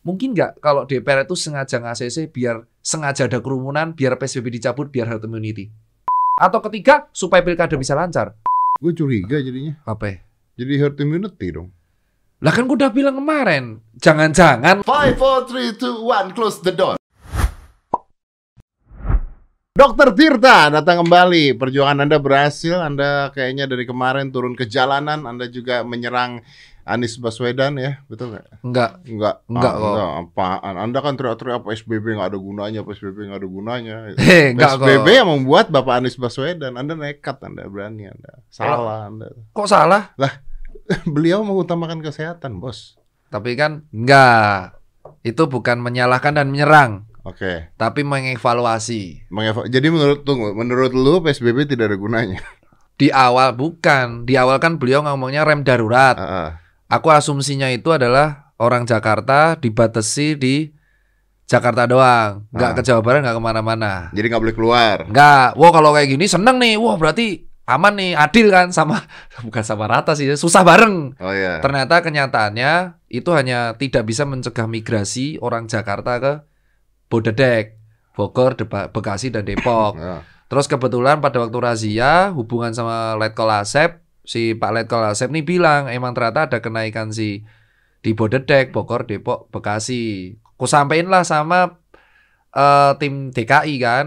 Mungkin nggak kalau DPR itu sengaja nge-ACC biar sengaja ada kerumunan, biar PSBB dicabut, biar herd immunity? Atau ketiga, supaya pilkada bisa lancar? Gue curiga jadinya. Apa? Jadi herd immunity dong. Lah kan gue udah bilang kemarin, jangan-jangan 5, 4, 3, 2, 1, close the door. Dokter Tirta datang kembali. Perjuangan Anda berhasil. Anda kayaknya dari kemarin turun ke jalanan. Anda juga menyerang Anies Baswedan ya, betul nggak? Enggak kok. Enggak, apaan? Anda kan teriak-teriak PSBB nggak ada gunanya, PSBB nggak ada gunanya. PSBB yang membuat Bapak Anies Baswedan. Anda nekat, Anda berani, Anda salah, Anda. Kok salah? Lah, beliau mengutamakan kesehatan, Bos. Tapi kan enggak. Itu bukan menyalahkan dan menyerang. Oke. Tapi mengevaluasi. Jadi menurut lu PSBB tidak ada gunanya? Di awal bukan. Di awal kan beliau ngomongnya rem darurat. Aku asumsinya itu adalah orang Jakarta dibatasi di Jakarta doang, nggak ke Jawa Barat, nggak kemana-mana. Jadi nggak boleh keluar. Nggak. Wah kalau kayak gini seneng nih. Wah berarti aman nih, adil kan, sama bukan sama rata sih, susah bareng. Oh, yeah. Ternyata kenyataannya itu hanya tidak bisa mencegah migrasi orang Jakarta ke Bodebek, Bogor, Bekasi, dan Depok. Terus kebetulan pada waktu razia hubungan sama Letkol Asep, si Pak Letkol Asep nih bilang emang ternyata ada kenaikan sih di Bodebek, Bogor, Depok, Bekasi. Ku sampein lah sama tim DKI kan.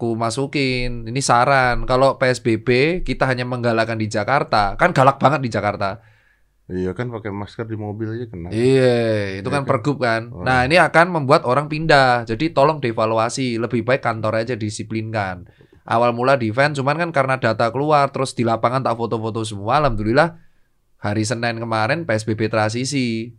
Ku masukin, ini saran, kalau PSBB kita hanya menggalakkan di Jakarta, kan galak banget di Jakarta. Iya kan, pakai masker di mobil aja kena. Iya, itu kan pergub kan. Nah ini akan membuat orang pindah, jadi tolong dievaluasi, lebih baik kantor aja disiplinkan. Awal mula di event, cuman kan karena data keluar, terus di lapangan tak foto-foto semua, alhamdulillah hari Senin kemarin PSBB transisi.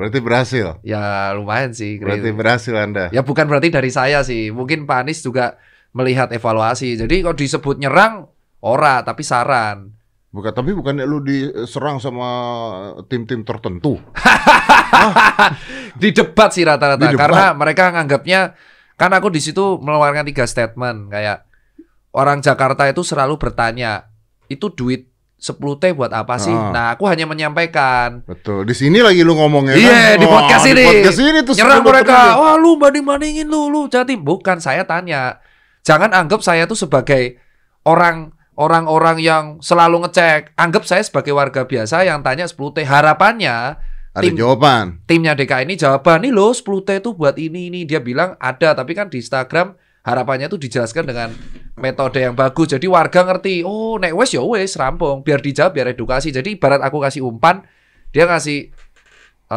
Berarti berhasil? Ya lumayan sih. Berarti berhasil Anda? Ya bukan berarti dari saya sih, mungkin Pak Anies juga melihat evaluasi. Jadi kalau disebut nyerang, ora, tapi saran. Bukan, tapi bukan lu diserang sama tim-tim tertentu. Di debat sih rata-rata, karena mereka nganggapnya, kan aku di situ meluarkan 3 statement kayak orang Jakarta itu selalu bertanya, itu duit 10 T buat apa sih? Nah, aku hanya menyampaikan. Betul. Di sini lagi lu ngomongnya. Iya, kan? Di podcast ini. Di podcast ini tuh nyerang mereka. Wah, lu banding-bandingin lu Jatim. Bukan, saya tanya. Jangan anggap saya tuh sebagai orang-orang yang selalu ngecek. Anggap saya sebagai warga biasa yang tanya 10 T. Harapannya ada jawaban. Timnya DKI ini jawaban. Nih loh 10 T itu buat ini. Dia bilang ada. Tapi kan di Instagram harapannya tuh dijelaskan dengan metode yang bagus. Jadi warga ngerti. Oh nek wes ya wes rampung. Biar dijawab, biar edukasi. Jadi ibarat aku kasih umpan, dia ngasih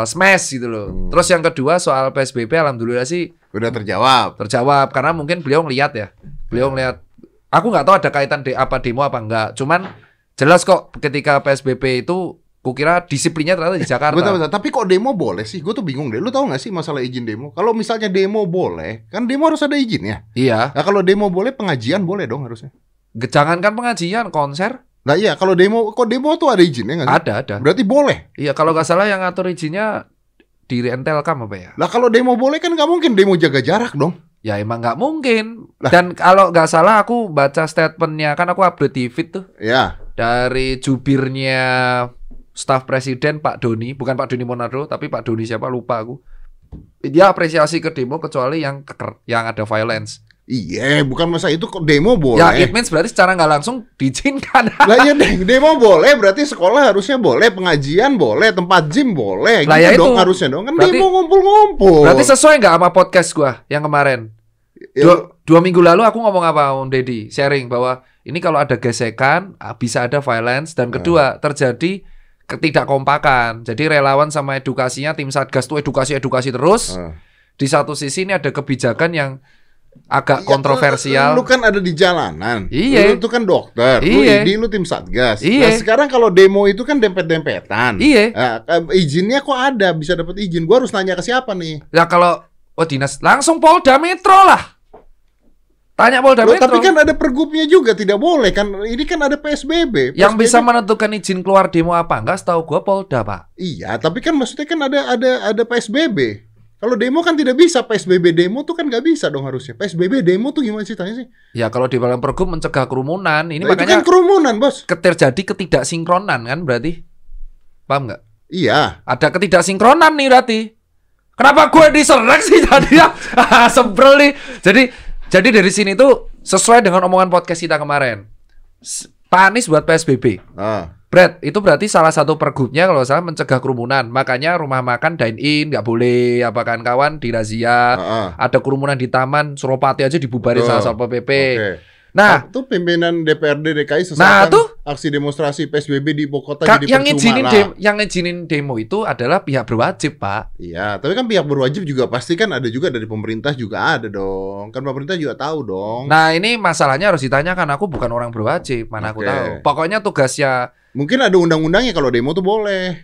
smash gitu loh. Terus yang kedua soal PSBB, alhamdulillah sih udah terjawab karena mungkin beliau ngelihat ya. Beliau ngelihat. Aku nggak tahu ada kaitan demo apa enggak. Cuman jelas kok ketika PSBB itu kukira disiplinnya ternyata di Jakarta. Betul. Tapi kok demo boleh sih? Gue tuh bingung deh. Lu tahu nggak sih masalah izin demo? Kalau misalnya demo boleh, kan demo harus ada izin ya. Iya. Nah, kalau demo boleh, pengajian boleh dong harusnya. Jangankan pengajian, konser. Nah iya, kalau demo, kok demo tuh ada izinnya nggak sih? Ada. Berarti boleh? Iya, kalau nggak salah yang ngatur izinnya di Rentelcam apa ya? Lah kalau demo boleh kan nggak mungkin demo jaga jarak dong? Ya emang nggak mungkin. Lah. Dan kalau nggak salah aku baca statementnya, kan aku update di feed tuh. Ya. Dari jubirnya staf presiden Pak Doni, bukan Pak Doni Monardo, tapi Pak Doni siapa lupa aku. Dia apresiasi ke demo kecuali yang ada violence. Iya, bukan masa itu kok demo boleh. Ya, it means berarti secara nggak langsung diizinkan. Lah ya, demo boleh, berarti sekolah harusnya boleh, pengajian boleh, tempat gym boleh. Lah gitu ya dong, itu harusnya dong. Kan berarti, demo ngumpul-ngumpul. Berarti sesuai nggak sama podcast gua yang kemarin? Ya, dua minggu lalu aku ngomong apa, Om Deddy? Sharing bahwa ini kalau ada gesekan, bisa ada violence. Dan kedua, terjadi ketidakkompakan. Jadi relawan sama edukasinya, tim Satgas tuh edukasi terus. Di satu sisi ini ada kebijakan yang agak kontroversial. Lu kan ada di jalanan. Iya. Lu itu kan dokter. Lu IDI, lu tim Satgas. Iya. Nah, sekarang kalau demo itu kan dempet-dempetan. Iya. Izinnya kok ada, bisa dapat izin. Gua harus nanya ke siapa nih? Ya kalau dinas langsung Polda Metro lah. Tanya Polda Metro. Tapi kan ada pergubnya juga, tidak boleh kan. Ini kan ada PSBB. Yang bisa menentukan izin keluar demo apa enggak setahu gua Polda, Pak. Iya, tapi kan maksudnya kan ada PSBB. Kalau demo kan tidak bisa, PSBB demo tuh kan nggak bisa dong harusnya. PSBB demo tuh gimana sih tanya sih? Ya kalau di dalam pergub mencegah kerumunan, ini nah, makanya itu kan kerumunan, Bos. Terjadi ketidaksinkronan kan berarti. Paham nggak? Iya. Ada ketidaksinkronan nih berarti. Kenapa gue diserang sih tadinya? Sebel nih. Jadi dari sini tuh sesuai dengan omongan podcast kita kemarin. Pak Anies buat PSBB. Brad, itu berarti salah satu pergubnya kalau salah mencegah kerumunan. Makanya rumah makan dine in nggak boleh, apa kan kawan, dirazia. Ada kerumunan di taman, Suropati aja dibubarin salah PP. Okay. Nah, itu pimpinan DPRD DKI sesaat aksi demonstrasi PSBB di ibu kota jadi percuma. Yang ngizinin demo itu adalah pihak berwajib, Pak. Iya, tapi kan pihak berwajib juga pasti kan ada juga dari pemerintah juga ada dong. Kan pemerintah juga tahu dong. Nah, ini masalahnya harus ditanyakan. Aku bukan orang berwajib, mana aku tahu. Pokoknya tugasnya mungkin ada undang-undangnya kalau demo tuh boleh.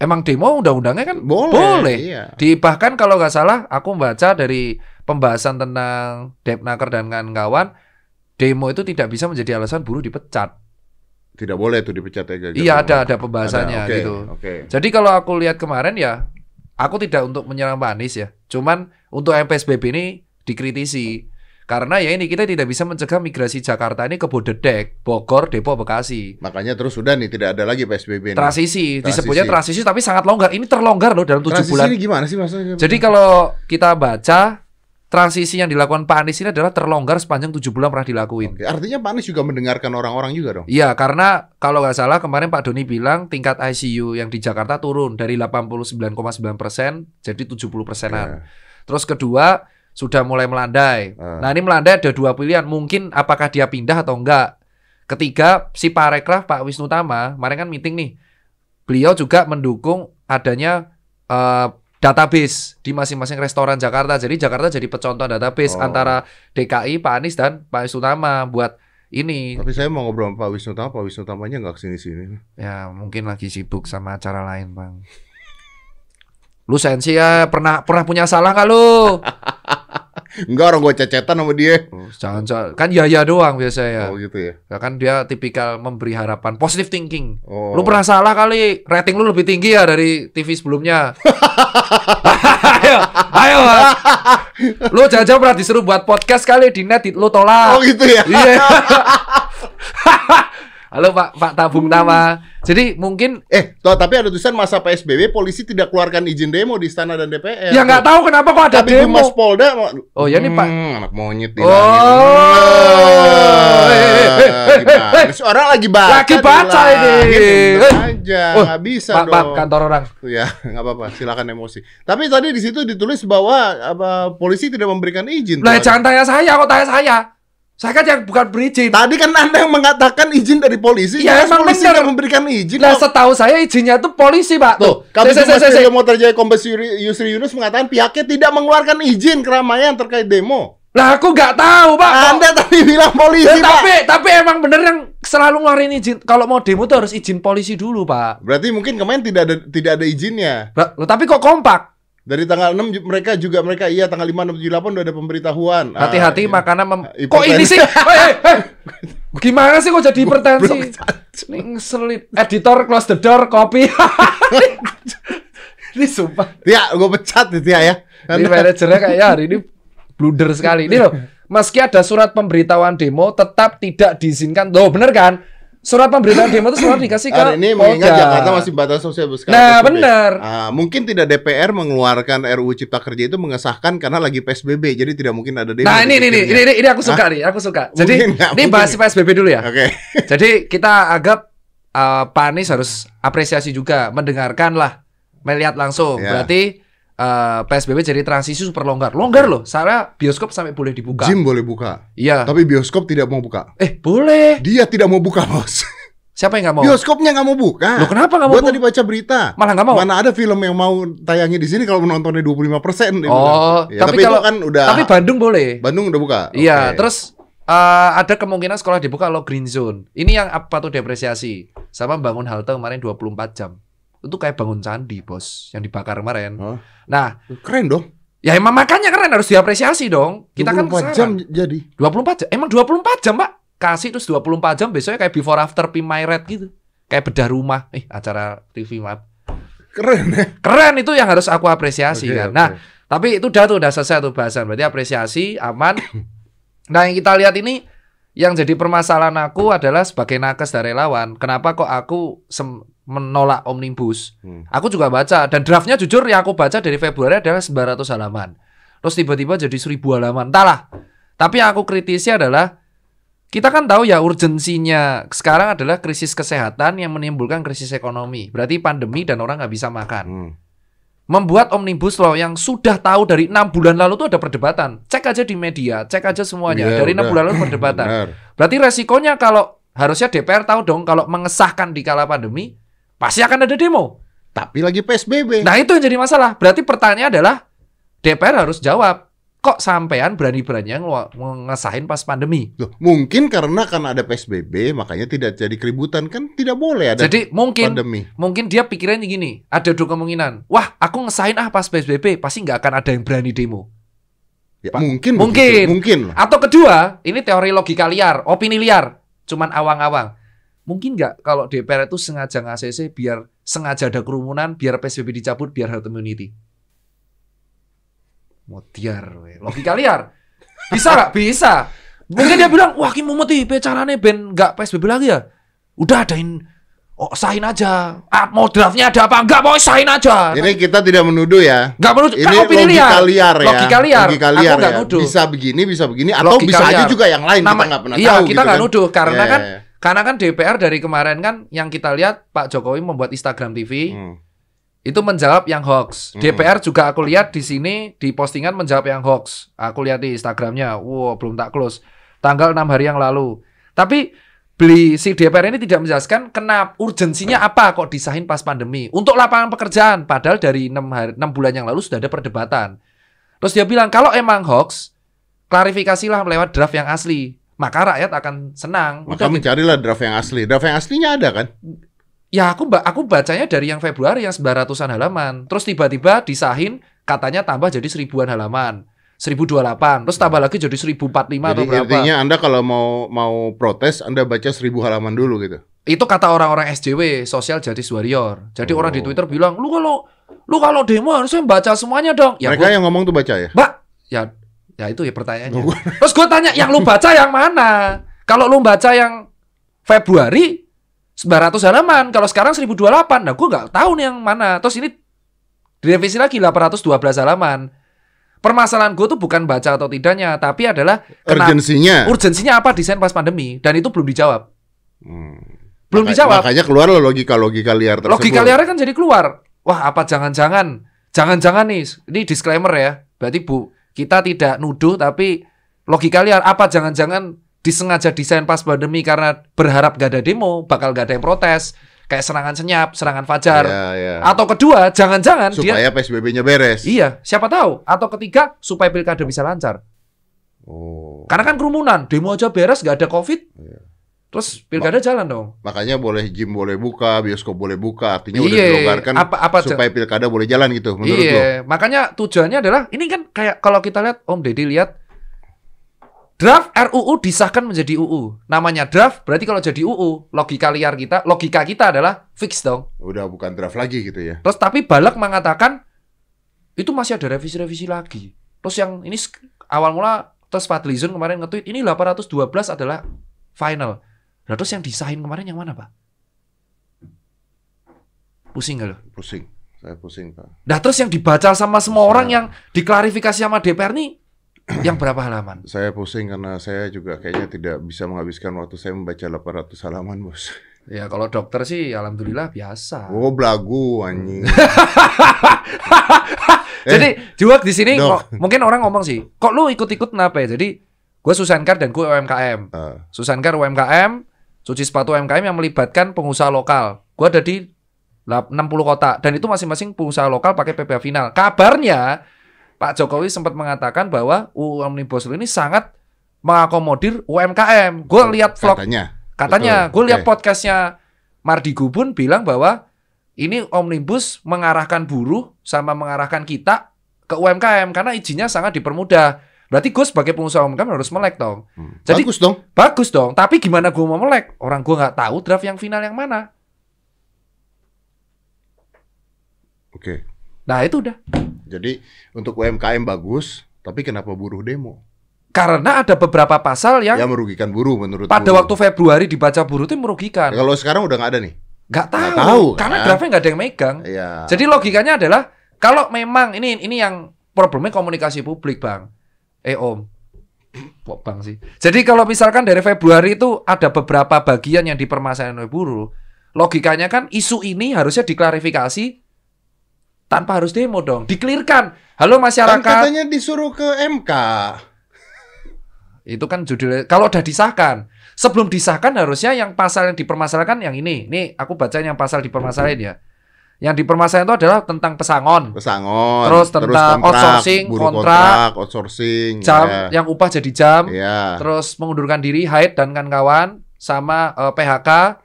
Emang demo undang-undangnya kan boleh. Iya. Bahkan kalau nggak salah aku baca dari pembahasan tentang Depnaker dan kawan-kawan, demo itu tidak bisa menjadi alasan buruh dipecat. Tidak boleh tuh dipecat ya. Iya, ada pembahasannya ada, gitu. Jadi kalau aku lihat kemarin ya, aku tidak untuk menyerang Pak Anies ya. Cuman untuk PSBB ini dikritisi karena ya ini kita tidak bisa mencegah migrasi Jakarta ini ke Bodebek, Bogor, Depok, Bekasi. Makanya terus sudah nih tidak ada lagi PSBB ini. Transisi, disebutnya transisi tapi sangat longgar. Ini terlonggar loh dalam 7 bulan. Transisi ini gimana sih maksudnya? Jadi kalau kita baca transisi yang dilakukan Pak Anies ini adalah terlonggar sepanjang 7 bulan pernah dilakuin. Artinya Pak Anies juga mendengarkan orang-orang juga dong? Iya, karena kalau nggak salah kemarin Pak Doni bilang tingkat ICU yang di Jakarta turun dari 89,9% jadi 70%-an. Terus kedua, sudah mulai melandai. Nah ini melandai ada dua pilihan, mungkin apakah dia pindah atau enggak. Ketiga, si Parekraf Pak Wisnu Tama, kemarin kan meeting nih, beliau juga mendukung adanya database di masing-masing restoran Jakarta. Jadi Jakarta jadi percontohan database antara DKI, Pak Anies dan Pak Wisnu Tama buat ini. Tapi saya mau ngobrol sama Pak Wisnu Tama, Pak Wisnu Tamanya nggak kesini-sini. Ya mungkin lagi sibuk sama acara lain, Bang. Lu sensi ya, pernah punya salah nggak lu? Enggak, orang gue cecetan sama dia. Jangan-jangan, kan ya doang biasanya. Oh gitu ya. Ya kan dia tipikal memberi harapan, positive thinking. Lu pernah salah kali, rating lu lebih tinggi ya dari TV sebelumnya. Ayo, lu jangan-jangan pernah disuruh buat podcast kali di net, lu tolak. Oh gitu ya. Halo Pak Tabung Tama. Jadi mungkin tapi ada tulisan masa PSBB polisi tidak keluarkan izin demo di Istana dan DPR. Ya nggak tahu kenapa kok ada demo. Mas Polda. Oh ya nih Pak. Anak monyet di orang lagi baca. Lagi baca ini. Aja nggak bisa dong. Pak kantor orang. Ya nggak apa-apa. Silakan emosi. Tapi tadi di situ ditulis bahwa polisi tidak memberikan izin. Lah jangan tanya saya, kok tanya saya. Saya kan yang bukan berizin. Tadi kan Anda yang mengatakan izin dari polisi. Ya emang polisi yang memberikan izin. Nah setahu saya izinnya itu polisi, Pak. Tuh, Kabit Humas Polda Kombes Yusri Yunus mengatakan pihaknya tidak mengeluarkan izin keramaian terkait demo. Lah aku nggak tahu, Pak. Anda tadi bilang polisi, Pak. Tapi emang bener yang selalu ngeluarin izin. Kalau mau demo tuh harus izin polisi dulu, Pak. Berarti mungkin kemarin tidak ada izinnya. Loh, tapi kok kompak? Dari tanggal 6 mereka iya tanggal 5, 6, 7, 8 udah ada pemberitahuan. Hati-hati makanan kok ini sih? Gimana sih kok jadi hipertensi? Ngeselin. Editor close the door, copy. Ini sumpah. Tia, gue pecat nih Tia ya. Ini manajernya kayaknya hari ini blunder sekali. Ini loh, meski ada surat pemberitahuan demo tetap tidak diizinkan. Loh bener kan? Surat pemberitaan demo itu selalu dikasih ke ini mengingat Jakarta masih batas sosial berskala besar. Nah, benar. Mungkin tidak DPR mengeluarkan RUU Cipta Kerja itu mengesahkan karena lagi PSBB. Jadi tidak mungkin ada demo. Nah, ini aku suka nih, aku suka. Jadi ini bahas PSBB dulu ya. Oke. Jadi kita anggap Pak Anies harus apresiasi juga, mendengarkanlah, melihat langsung. Berarti PSBB jadi transisi super longgar. Longgar loh. Soalnya bioskop sampai boleh dibuka. Gym boleh buka. Iya. Tapi bioskop tidak mau buka. Boleh. Dia tidak mau buka, Bos. Siapa yang nggak mau? Bioskopnya nggak mau buka. Loh kenapa nggak mau? Gua tadi baca berita. Malah nggak mau. Mana ada film yang mau tayangnya di sini kalau menontonnya 25%. Ya, tapi kalau kan udah. Tapi Bandung boleh. Bandung udah buka. Iya. Terus ada kemungkinan sekolah dibuka kalau green zone. Ini yang apa tuh depresiasi. Sama bangun halte kemarin 24 jam. Itu kayak bangun candi, Bos, yang dibakar kemarin. Nah, keren dong. Ya emang makanya keren, harus diapresiasi dong. Kita kan 24 jam jadi. 24 jam. Emang 24 jam, Pak? Kasih terus 24 jam besoknya kayak before after pimairet gitu. Kayak bedah rumah. Acara TV, maaf. Keren ya. Keren itu yang harus aku apresiasi kan. Nah, tapi itu udah selesai tuh bahasan. Berarti apresiasi aman. Nah, yang kita lihat ini yang jadi permasalahan aku adalah sebagai nakes dan relawan. Kenapa kok aku menolak omnibus. Aku juga baca, dan draftnya jujur yang aku baca dari Februari adalah 900 halaman. Terus tiba-tiba jadi 1000 halaman, entahlah. Tapi yang aku kritisi adalah kita kan tahu ya urgensinya sekarang adalah krisis kesehatan yang menimbulkan krisis ekonomi. Berarti pandemi dan orang nggak bisa makan. Membuat Omnibus Law yang sudah tahu dari 6 bulan lalu itu ada perdebatan. Cek aja di media, cek aja semuanya. Ya, dari 6 bulan lalu perdebatan. Benar. Berarti resikonya kalau harusnya DPR tahu dong kalau mengesahkan di kala pandemi pasti akan ada demo. Tapi lagi PSBB. Nah, itu yang jadi masalah. Berarti pertanyaannya adalah DPR harus jawab, kok sampean berani-beraninya ngesahin pas pandemi? Loh, mungkin karena ada PSBB, makanya tidak jadi keributan. Kan tidak boleh ada jadi, mungkin, pandemi. Mungkin dia pikirannya gini, ada dua kemungkinan. Wah, aku ngesahin pas PSBB, pasti nggak akan ada yang berani demo. Ya, mungkin. Atau kedua, ini teori logika liar, opini liar, cuman awang-awang. Mungkin nggak kalau DPR itu sengaja nge-ACC biar sengaja ada kerumunan, biar PSBB dicabut, biar herd immunity. Logika liar. Bisa gak? Bisa. Mungkin dia bilang, wah ki mumet iki carane ben gak PSBB lagi ya. Udah adain, sahin aja. Mau draftnya ada apa? Enggak mau, sahin aja. Ini kita tidak menuduh ya. Enggak menuduh. Ini kan opini logika liar ya. Logika liar. Aku gak nuduh. Bisa begini. Atau logika bisa liar. Aja juga yang lain. Nama, kita gak pernah tahu. Iya, kita gitu gak nuduh. Karena kan DPR dari kemarin kan yang kita lihat Pak Jokowi membuat Instagram TV. Itu menjawab yang hoax. DPR juga aku lihat di sini di postingan menjawab yang hoax. Aku lihat di Instagramnya, wow belum tak close. Tanggal 6 hari yang lalu. Tapi si DPR ini tidak menjelaskan kenapa urgensinya apa kok disahin pas pandemi untuk lapangan pekerjaan. Padahal dari 6 bulan yang lalu sudah ada perdebatan. Terus dia bilang kalau emang hoax, klarifikasilah lewat draft yang asli. Maka rakyat akan senang. Maka mencarilah draft yang asli. Draft yang aslinya ada kan? Ya aku bacanya dari yang Februari yang 900-an halaman. Terus tiba-tiba disahin katanya tambah jadi 1000-an halaman. 1028. Terus tambah lagi jadi 1045 atau berapa. Artinya Anda kalau mau protes Anda baca 1000 halaman dulu gitu. Itu kata orang-orang SJW, Social Justice Warrior. Jadi orang di Twitter bilang, "Lu kalau demo harusnya baca semuanya dong." Ya, mereka yang ngomong tuh baca ya? Mbak, ya itu ya pertanyaannya. Terus gue tanya, "Yang lu baca yang mana?" Kalau lu baca yang Februari 900 halaman, kalau sekarang 1028, nah gue nggak tahu nih yang mana. Terus ini direvisi lagi 812 halaman. Permasalahan gue tuh bukan baca atau tidaknya, tapi adalah urgensinya apa desain pas pandemi, dan itu belum dijawab. Belum dijawab. Makanya keluar loh logika liar tersebut. Logika liarnya kan jadi keluar. Wah apa jangan-jangan nih, ini disclaimer ya. Berarti kita tidak nuduh, tapi logika liar apa jangan-jangan disengaja desain pas pandemi karena berharap gak ada demo, bakal gak ada yang protes. Kayak serangan senyap, serangan fajar. Atau kedua, jangan-jangan supaya PSBB-nya beres. Iya, siapa tahu. Atau ketiga, supaya pilkada bisa lancar. Karena kan kerumunan, demo aja beres, gak ada COVID. Terus pilkada jalan dong. Makanya boleh gym boleh buka, bioskop boleh buka. Artinya udah dilonggarkan supaya pilkada boleh jalan gitu menurut lo. Makanya tujuannya adalah, ini kan kayak kalau kita lihat, Om Deddy lihat draft RUU disahkan menjadi UU. Namanya draft, berarti kalau jadi UU, logika kita adalah fix dong. Udah bukan draft lagi gitu ya. Terus tapi Balak mengatakan itu masih ada revisi-revisi lagi. Terus yang ini awal mula, terus Fadlizon kemarin nge-tweet ini 812 adalah final. Nah, terus yang disahin kemarin yang mana, Pak? Pusing nggak lo? Pusing. Saya pusing, Pak. Nah, terus yang dibaca sama semua orang yang diklarifikasi sama DPR nih yang berapa halaman? Saya pusing karena saya juga kayaknya tidak bisa menghabiskan waktu saya membaca 800 halaman, Bos. Ya kalau dokter sih alhamdulillah biasa. Blagu anjing. Jadi juga di sini mungkin orang ngomong sih, kok lu ikut-ikut kenapa ya? Jadi gue Susankar dan gue UMKM. Susankar UMKM, cuci sepatu UMKM yang melibatkan pengusaha lokal. Gue ada di 60 kota dan itu masing-masing pengusaha lokal pakai PPH final. Kabarnya Pak Jokowi sempat mengatakan bahwa UU Omnibus Law ini sangat mengakomodir UMKM. Gue lihat vlog, katanya gue lihat podcastnya Mardi Gubun bilang bahwa ini Omnibus mengarahkan buruh sama mengarahkan kita ke UMKM karena izinnya sangat dipermudah. Berarti gue sebagai pengusaha UMKM harus melek dong. Jadi, bagus dong. Tapi gimana gue mau melek? Orang gue nggak tahu draft yang final yang mana. Nah itu udah. Jadi untuk UMKM bagus, tapi kenapa buruh demo? Karena ada beberapa pasal yang merugikan buruh menurut pada waktu Februari dibaca buruh itu merugikan. Kalau sekarang udah nggak ada nih? Nggak tahu karena kan? Draftnya nggak ada yang megang. Iya. Jadi logikanya adalah kalau memang ini yang problemnya komunikasi publik, Bang. Jadi kalau misalkan dari Februari itu ada beberapa bagian yang dipermasalahin oleh buruh, logikanya kan isu ini harusnya diklarifikasi tanpa harus demo dong. Dikelirkan. Halo masyarakat. Kan katanya disuruh ke MK. Itu kan judulnya. Kalau udah disahkan, sebelum disahkan harusnya yang pasal yang dipermasalahkan yang ini. Nih aku bacain yang pasal dipermasalahin ya. Yang dipermasalahin itu adalah tentang pesangon. Pesangon. Terus kontrak, outsourcing, kontrak, outsourcing, jam yang upah jadi jam. Yeah. Terus mengundurkan diri, haid dan kawan-kawan, sama PHK,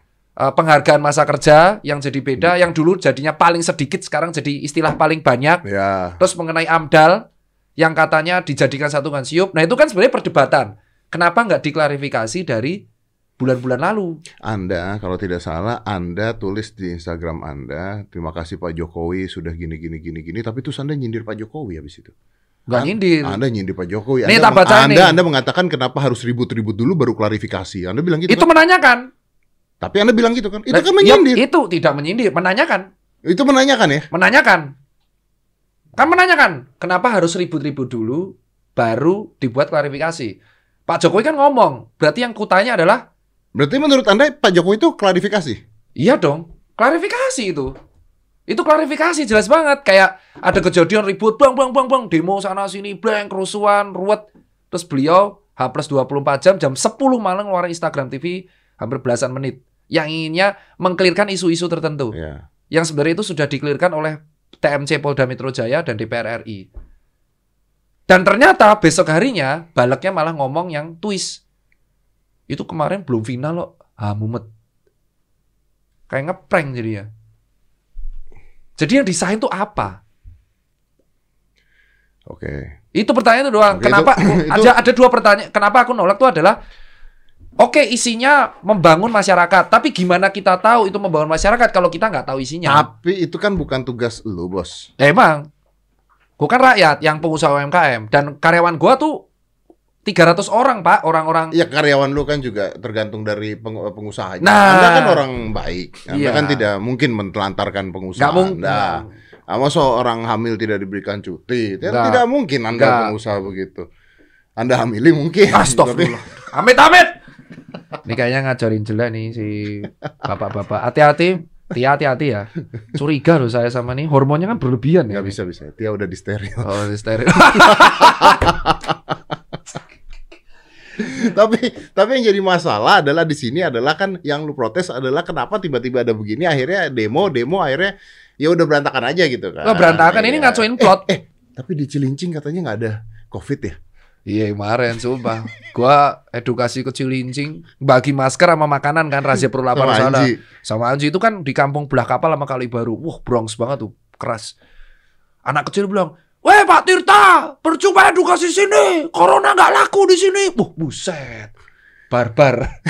penghargaan masa kerja yang jadi beda, yang dulu jadinya paling sedikit sekarang jadi istilah paling banyak. Yeah. Terus mengenai AMDAL yang katanya dijadikan satu siup. Nah, itu kan sebenarnya perdebatan. Kenapa nggak diklarifikasi dari bulan-bulan lalu? Anda, kalau tidak salah, Anda tulis di Instagram Anda, terima kasih Pak Jokowi sudah gini-gini. Tapi terus Anda nyindir Pak Jokowi habis itu. Nggak nyindir. Anda nyindir Pak Jokowi. Nih, Anda mengatakan kenapa harus ribut-ribut dulu baru klarifikasi. Anda bilang gitu. Itu kan? Menanyakan. Tapi Anda bilang gitu kan. Itu kan menyindir. Itu tidak menyindir, menanyakan. Itu menanyakan ya? Menanyakan. Kan menanyakan, kenapa harus ribut-ribut dulu baru dibuat klarifikasi? Pak Jokowi kan ngomong, berarti yang kutanya adalah... Berarti menurut Anda Pak Jokowi itu klarifikasi? Iya dong, klarifikasi itu. Itu klarifikasi, jelas banget. Kayak ada kejadian ribut, bang, demo sana-sini, kerusuhan, ruwet. Terus beliau H+24 jam, jam 10 malam ngeluarin Instagram TV, hampir belasan menit. Yang inginnya mengklirkan isu-isu tertentu. Yeah. Yang sebenarnya itu sudah diklirkan oleh... TMC Polda Metro Jaya dan DPR RI. Dan ternyata besok harinya baleknya malah ngomong yang twist. Itu kemarin belum final loh. Ah, mumet. Kayak ngeprank jadinya. Jadi yang disahin tuh apa? Oke. Itu pertanyaan itu doang. Oke, kenapa ada dua pertanyaan. Kenapa aku nolak tuh adalah oke, isinya membangun masyarakat. Tapi gimana kita tahu itu membangun masyarakat kalau kita nggak tahu isinya? Tapi itu kan bukan tugas lu, Bos. Emang. Gue kan rakyat yang pengusaha UMKM. Dan karyawan gua tuh 300 orang, Pak. Orang-orang... Ya, karyawan lu kan juga tergantung dari pengusaha. Nah. Anda kan orang baik. Anda kan tidak mungkin mentelantarkan pengusaha. Nggak mungkin. Masa orang hamil tidak diberikan cuti? Tidak mungkin Anda pengusaha begitu. Anda hamili mungkin. Astagfirullah. Amit-amit! Ini kayaknya ngajarin jelek nih si bapak-bapak. Hati-hati, Tia, hati-hati ya. Curiga loh saya sama nih. Hormonnya kan berlebihan ya. Gak bisa-bisa, Tia udah di steril. Oh, di steril. tapi yang jadi masalah adalah di sini adalah kan yang lu protes adalah kenapa tiba-tiba ada begini. Akhirnya demo akhirnya ya udah berantakan aja gitu kan. Loh, berantakan, ini ngacuin plot. Tapi di Cilincing katanya nggak ada COVID ya. Iya, kemarin sumpah. Gua edukasi ke Cilincing, bagi masker sama makanan kan, razia perlapan sana. Sama Anji itu kan di kampung belah kapal sama kali baru. Wah, Bronx banget tuh, keras. Anak kecil bilang, "Weh Pak Tirta, percuma edukasi sini. Corona nggak laku di sini." Wah, buset. Barbar.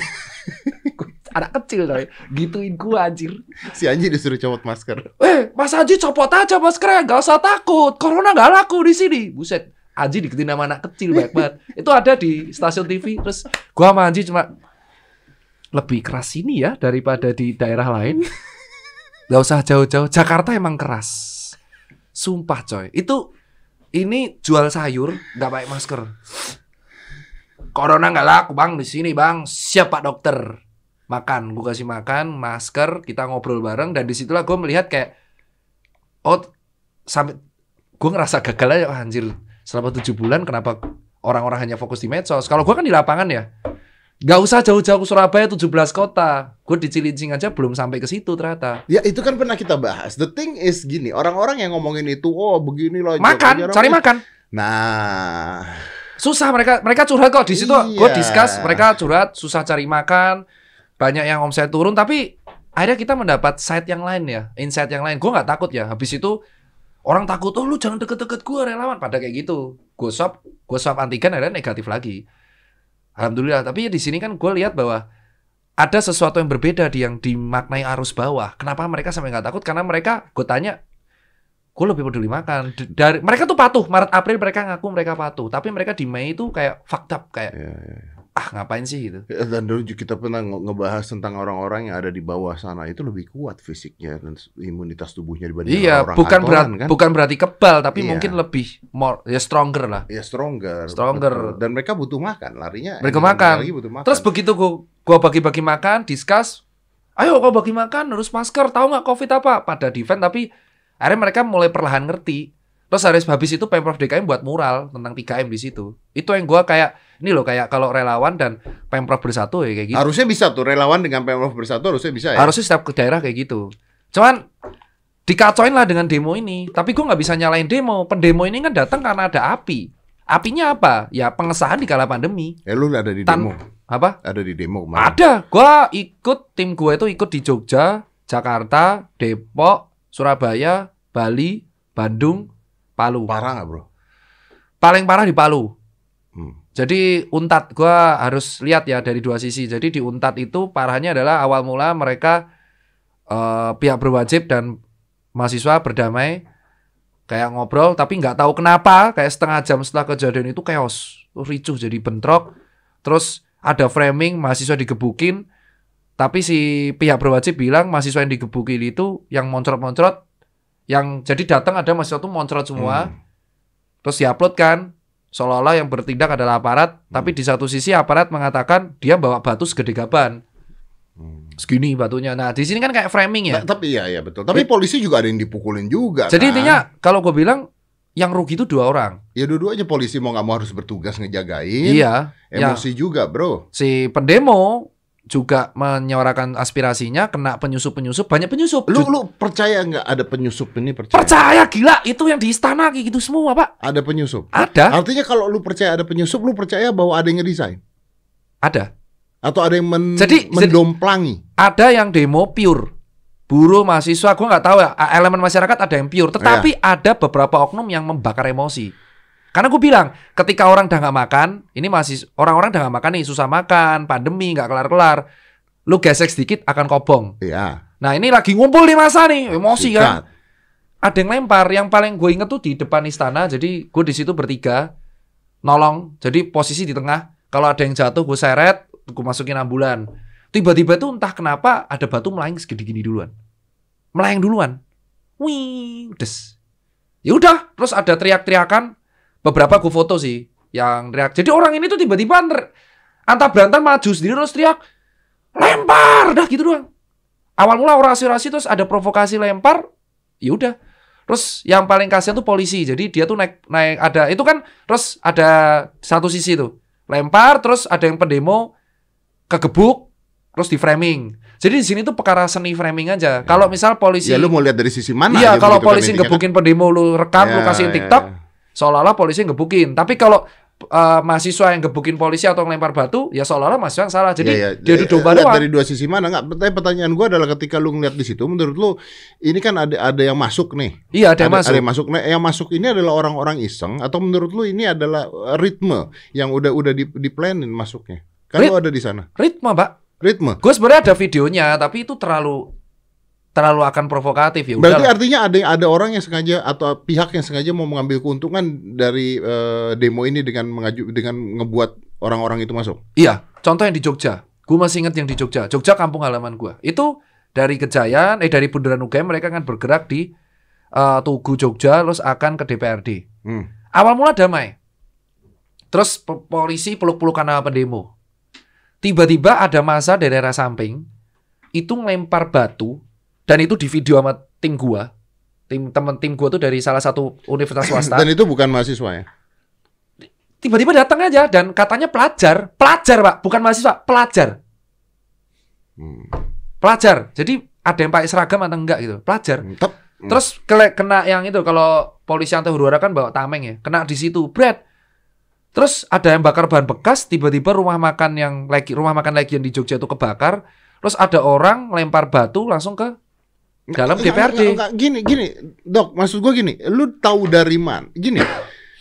Anak kecil coy, gituin gua anjir. Si Anji disuruh copot masker. "Weh, Mas Anji copot aja maskernya, nggak usah takut. Corona nggak laku di sini." Buset. Anji diketin nama anak kecil banyak banget. Itu ada di stasiun TV. Terus gua sama Anji cuma lebih keras ini ya daripada di daerah lain. Gak usah jauh-jauh. Jakarta emang keras. Sumpah coy. Itu ini jual sayur nggak pakai masker. "Corona nggak laku Bang di sini Bang." "Siap Pak Dokter." Makan, gua kasih makan, masker, kita ngobrol bareng dan disitulah gua melihat kayak sampai gua ngerasa gagal aja anjir. Selama 7 bulan kenapa orang-orang hanya fokus di medsos? Kalau gue kan di lapangan ya. Gak usah jauh-jauh ke Surabaya, 17 kota. Gue di Cilincing aja belum sampai ke situ ternyata. Ya itu kan pernah kita bahas. The thing is gini, orang-orang yang ngomongin itu, oh beginilah. Makan, cari makan. Nah. Susah mereka curhat kok di situ. Iya. Gue discuss, mereka curhat, susah cari makan. Banyak yang omset turun, tapi akhirnya kita mendapat side yang lain ya. Insight yang lain. Gue gak takut ya, habis itu. Orang takut, "Oh lu jangan deket-deket gue relawan." Pada kayak gitu. Gue swab antigen akhirnya negatif lagi. Alhamdulillah. Tapi ya di sini kan gue lihat bahwa ada sesuatu yang berbeda di yang dimaknai arus bawah. Kenapa mereka sampai nggak takut? Karena mereka, gue tanya, gue lebih peduli makan. Dari mereka tuh patuh. Maret April mereka ngaku mereka patuh. Tapi mereka di Mei itu kayak fucked up kayak. ah ngapain sih gitu. Dan dulu kita pernah ngebahas tentang orang-orang yang ada di bawah sana itu lebih kuat fisiknya dan imunitas tubuhnya dibanding orang-orang bukan berarti kebal tapi mungkin lebih stronger lah. Ya stronger. Dan mereka butuh makan, larinya. Mereka makan. Butuh makan. Terus begitu gua bagi-bagi makan, discuss, ayo kau bagi makan harus masker, tahu nggak COVID apa? Pada defend tapi akhirnya mereka mulai perlahan ngerti. Terus habis itu Pemprov DKI buat mural tentang 3M di situ. Itu yang gua kayak ini loh, kayak kalau relawan dan Pemprov bersatu ya kayak gitu. Harusnya bisa tuh relawan dengan Pemprov bersatu harusnya bisa ya. Harusnya setiap daerah kayak gitu. Cuman dikacoin lah dengan demo ini. Tapi gua nggak bisa nyalain demo. Pendemo ini kan datang karena ada api. Apinya apa? Ya pengesahan di kala pandemi. Lu ada di demo. Apa? Ada di demo kemarin. Ada. Gua ikut, tim gua itu ikut di Jogja, Jakarta, Depok, Surabaya, Bali, Bandung, Palu. Parah nggak bro? Paling parah di Palu. Jadi UNTAD, gue harus lihat ya dari dua sisi. Jadi di UNTAD itu parahnya adalah awal mula mereka pihak berwajib dan mahasiswa berdamai, kayak ngobrol, tapi nggak tahu kenapa kayak setengah jam setelah kejadian itu chaos, ricuh jadi bentrok. Terus ada framing mahasiswa digebukin, tapi si pihak berwajib bilang mahasiswa yang digebukin itu yang moncrot-moncrot. Yang jadi datang ada mahasiswa tuh moncrot semua, terus diupload kan, seolah-olah yang bertindak adalah aparat, tapi di satu sisi aparat mengatakan dia bawa batu segede gaban, segini batunya. Nah di sini kan kayak framing ya. Nah, tapi iya betul. Tapi polisi juga ada yang dipukulin juga. Jadi intinya kalau gue bilang yang rugi itu dua orang. Ya dua-dua aja, polisi mau nggak mau harus bertugas ngejagain. Iya. Emosi juga bro. Si pendemo juga menyuarakan aspirasinya, kena penyusup-penyusup, banyak penyusup. Lu percaya nggak ada penyusup ini? Percaya gila, itu yang di istana kayak gitu semua pak. Ada penyusup? Ada. Artinya kalau lu percaya ada penyusup, lu percaya bahwa ada yang ngedesain? Ada. Atau ada yang mendomplangi? Ada yang demo pure, buruh mahasiswa, gua nggak tahu ya, elemen masyarakat ada yang pure, tetapi ada beberapa oknum yang membakar emosi. Karena gue bilang, ketika orang udah gak makan, ini masih orang-orang udah gak makan nih, susah makan, pandemi gak kelar-kelar, lu gesek sedikit akan kobong. Iya. Nah ini lagi ngumpul di masa nih, emosi kan. Ada yang lempar, yang paling gue inget tuh di depan istana, jadi gue di situ bertiga, nolong, jadi posisi di tengah. Kalau ada yang jatuh gue seret, gue masukin ambulan. Tiba-tiba tuh entah kenapa ada batu melayang segede-gini duluan, wih, des. Ya udah, terus ada teriak-teriakan. Beberapa gue foto sih yang teriak. Jadi orang ini tuh tiba-tiba antar berantar maju sendiri terus teriak, lempar, udah gitu doang. Awal mula orasi-orasi terus ada provokasi lempar, ya udah. Terus yang paling kasihan tuh polisi. Jadi dia tuh naik ada itu kan, terus ada satu sisi tuh lempar, terus ada yang pendemo kegebuk, terus di framing. Jadi di sini tuh perkara seni framing aja. Kalau misal polisi, ya lu mau lihat dari sisi mana? Iya, kalau polisi ngebukin pendemo, lu rekam, lu kasihin TikTok. Seolah-olah polisi ngebukin. Tapi kalau mahasiswa yang ngebukin polisi atau ngelempar batu, ya seolah-olah mahasiswa yang salah. Jadi dia duduk bareng. Dari dua sisi mana? Enggak, pertanyaan gue adalah ketika lu ngeliat di situ, menurut lu ini kan ada yang masuk nih. Iya, ada yang masuk. Nah, yang masuk ini adalah orang-orang iseng atau menurut lu ini adalah ritme yang udah di-planin masuknya? Kalau ada di sana. Ritme, Pak. Ritme. Gue sebenarnya ada videonya, tapi itu terlalu akan provokatif ya. Berarti artinya ada orang yang sengaja atau pihak yang sengaja mau mengambil keuntungan dari demo ini dengan ngebuat orang-orang itu masuk. Iya, contoh yang di Jogja. Gue masih ingat yang di Jogja. Jogja kampung halaman gue. Itu dari Kejayaan, dari Bundaran UGM mereka akan bergerak di Tugu Jogja, terus akan ke DPRD. Awal mula damai. Terus polisi peluk-pelukan sama pendemo. Tiba-tiba ada masa dari daerah samping itu ngelempar batu. Dan itu di video sama tim gua. Tim gua tuh dari salah satu universitas swasta. Dan itu bukan mahasiswa ya? Tiba-tiba datang aja dan katanya pelajar. Pelajar pak, bukan mahasiswa, pelajar. Pelajar. Jadi ada yang pakai seragam atau enggak gitu, pelajar. Terus kena yang itu, kalau polisi anti huru-hara kan bawa tameng ya, kena di situ, bread. Terus ada yang bakar bahan bekas, tiba-tiba rumah makan legion di Jogja itu kebakar. Terus ada orang lempar batu langsung ke dalam DPRD. Gini, Dok, maksud gue gini, lu tahu dari mana? Gini,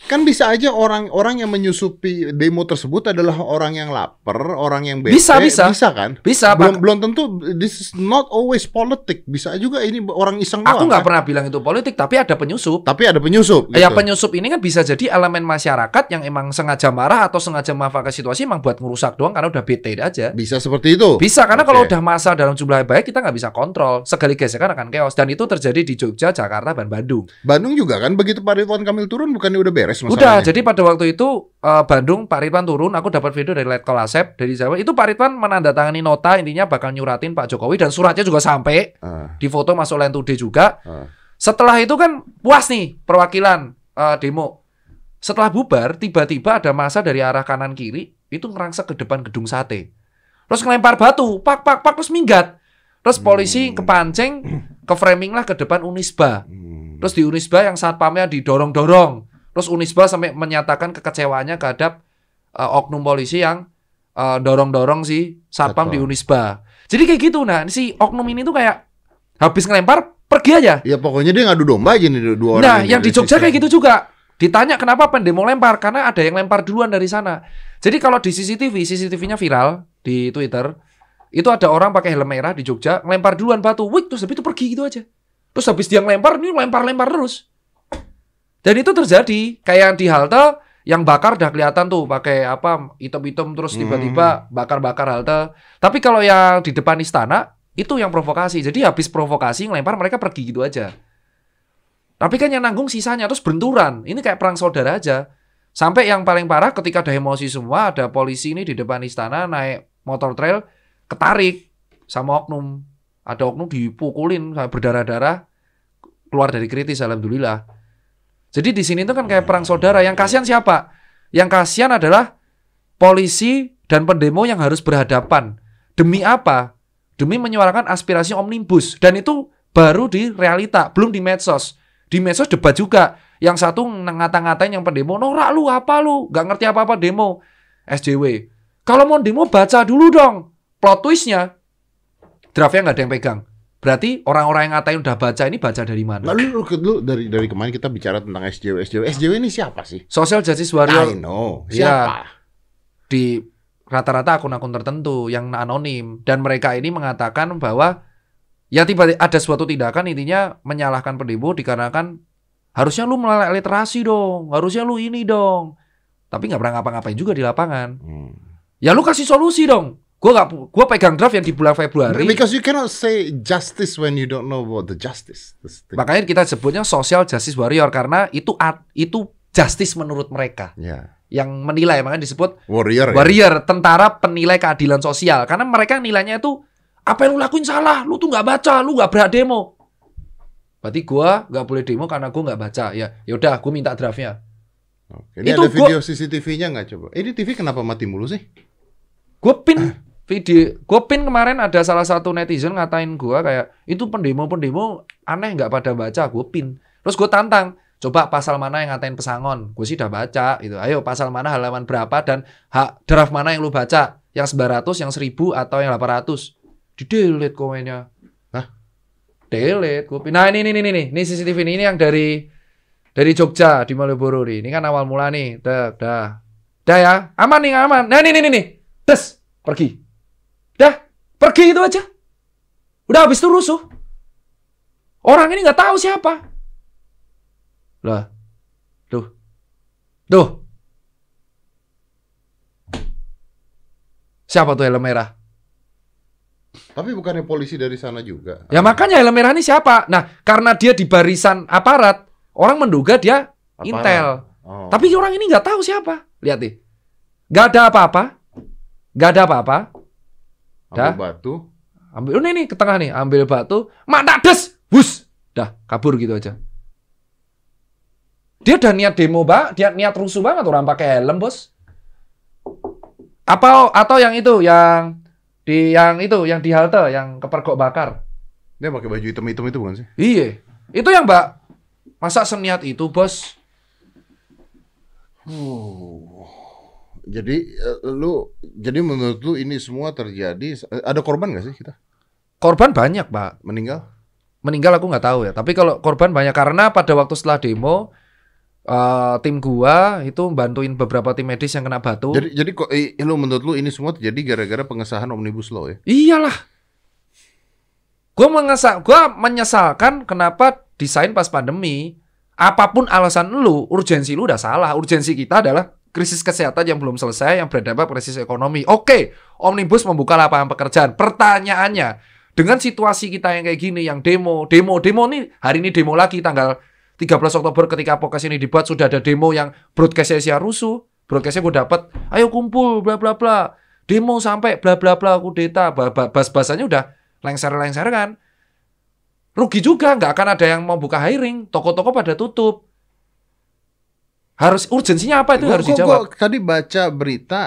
Kan bisa aja orang-orang yang menyusupi demo tersebut adalah orang yang lapar, orang yang bete. Bisa kan? Bisa. Belum tentu, this is not always politik. Bisa juga ini orang iseng doang. Aku nggak pernah bilang itu politik, tapi ada penyusup. Gitu. Ya penyusup ini kan bisa jadi elemen masyarakat yang emang sengaja marah atau sengaja memanfaatkan situasi emang buat ngerusak doang karena udah bete aja. Bisa seperti itu. Bisa, karena kalau udah massa dalam jumlah yang baik kita nggak bisa kontrol. Sekali gesekan akan chaos. Dan itu terjadi di Jogja, Jakarta, dan Bandung. Bandung juga kan begitu Pak Ridwan Kamil turun bukannya udah beres. Udah, jadi pada waktu itu Bandung Pak Ridwan turun, aku dapat video dari Letkol Asep dari Jawa. Itu Pak Ridwan menandatangani nota, intinya bakal nyuratin Pak Jokowi dan suratnya juga sampai di foto masuk Line Today juga. Setelah itu kan puas nih perwakilan demo. Setelah bubar, tiba-tiba ada massa dari arah kanan kiri itu ngerangsek ke depan gedung sate. Terus ngelempar batu, pak pak pak, terus minggat. Terus polisi kepancing, keframing lah ke depan UNISBA. Terus di UNISBA yang satpamnya didorong-dorong. Terus UNISBA sampai menyatakan kekecewaannya terhadap oknum polisi yang dorong-dorong si satpam di UNISBA. Jadi kayak gitu. Nah, si oknum ini tuh kayak habis ngelempar, pergi aja. Ya pokoknya dia ngadu domba aja nih dua orang. Nah, yang di Jogja kayak gitu juga. Ditanya kenapa pendemo lempar, karena ada yang lempar duluan dari sana. Jadi kalau di CCTV, CCTV-nya viral di Twitter, itu ada orang pakai helm merah di Jogja, ngelempar duluan batu, wih, terus habis itu pergi gitu aja. Terus habis dia ngelempar, ini lempar-lempar terus. Dan itu terjadi kayak di halte yang bakar udah kelihatan tuh pakai apa item-item terus tiba-tiba bakar-bakar halte. Tapi kalau yang di depan istana itu yang provokasi. Jadi habis provokasi ngelempar mereka pergi gitu aja. Tapi kan yang nanggung sisanya terus benturan. Ini kayak perang saudara aja. Sampai yang paling parah ketika ada emosi semua ada polisi ini di depan istana naik motor trail ketarik sama oknum. Ada oknum dipukulin berdarah-darah keluar dari kritis alhamdulillah. Jadi di sini itu kan kayak perang saudara. Yang kasihan siapa? Yang kasihan adalah polisi dan pendemo yang harus berhadapan. Demi apa? Demi menyuarakan aspirasi omnibus. Dan itu baru di realita, belum di medsos. Di medsos debat juga. Yang satu ngata-ngatain yang pendemo, norak lu, apa lu? Gak ngerti apa-apa demo. SJW. Kalau mau demo baca dulu dong. Plot twistnya, draftnya nggak ada yang pegang. Berarti orang-orang yang ngatain udah baca ini baca dari mana? Lalu dari kemarin kita bicara tentang SJW. SJW ini siapa sih? Social Justice Warrior. I know. Siapa? Ya, di rata-rata akun-akun tertentu yang anonim. Dan mereka ini mengatakan bahwa ya tiba-tiba ada suatu tindakan intinya menyalahkan pendemo dikarenakan harusnya lu melek literasi dong. Harusnya lu ini dong. Tapi nggak pernah ngapa-ngapain juga di lapangan. Ya lu kasih solusi dong. Gua pegang draft yang di bulan Februari. Because you cannot say justice when you don't know about the justice. Makanya kita sebutnya social justice warrior karena itu justice menurut mereka. Yeah. Yang menilai makanya disebut warrior, tentara penilai keadilan sosial. Karena mereka nilainya itu apa yang lu lakuin salah, lu tuh nggak baca, lu nggak berhak demo. Berarti gua nggak boleh demo karena gua nggak baca. Ya udah, gua minta draftnya. Okay. Ini itu ada video CCTV-nya nggak coba? Ini TV kenapa mati mulu sih? Gua pin. Gue pin kemarin ada salah satu netizen ngatain gue kayak itu pendemo aneh nggak pada baca. Gue pin. Terus gue tantang, coba pasal mana yang ngatain pesangon? Gue sih udah baca gitu. Ayo pasal mana, halaman berapa, dan hak draft mana yang lu baca? Yang 900, yang 1000, atau yang 800? Di-delete komennya. Hah? Delete. Gue pin. Nah ini CCTV ini yang dari Jogja di Malioboro nih. Ini kan awal mula nih. Dah ya. Aman nih, aman. Nah ini. Tes pergi. Pergi itu aja. Udah habis itu rusuh. Orang ini nggak tahu siapa. Lah. Duh. Siapa tuh helm merah? Tapi bukannya polisi dari sana juga. Ya makanya helm merah ini siapa? Nah, karena dia di barisan aparat, orang menduga dia aparat. Intel. Oh. Tapi orang ini nggak tahu siapa. Lihat nih. Nggak ada apa-apa. Dah. Ambil batu, ini ke tengah nih, ambil batu, mata des, bus, dah kabur gitu aja. Dia udah niat demo dia niat rusuh banget orang pakai helm bos. Apa atau yang itu, yang di halte, yang kepergok bakar. Dia pakai baju hitam itu bukan sih? Iya, itu yang mbak. Masa seniat itu bos? Jadi jadi menurut lu ini semua terjadi, ada korban nggak sih kita? Korban banyak pak. Meninggal? Meninggal aku nggak tahu ya. Tapi kalau korban banyak karena pada waktu setelah demo tim gua itu bantuin beberapa tim medis yang kena batu. Jadi kok lu menurut lu ini semua terjadi gara-gara pengesahan Omnibus Law ya? Iyalah. Gua menyesalkan kenapa desain pas pandemi. Apapun alasan lu, urgensi lu udah salah. Urgensi kita adalah krisis kesehatan yang belum selesai, yang berdampak krisis ekonomi. Oke, Omnibus membuka lapangan pekerjaan. Pertanyaannya, dengan situasi kita yang kayak gini, yang demo nih, hari ini demo lagi tanggal 13 Oktober ketika podcast ini dibuat sudah ada demo yang broadcastnya saya rusuh. Broadcastnya gue dapat, ayo kumpul, bla bla bla. Demo sampai bla bla bla kudeta. Bahasanya udah lengser kan. Rugi juga, nggak akan ada yang mau buka hiring. Toko-toko pada tutup. Harus urgensinya apa itu harus dijawab. Gue tadi baca berita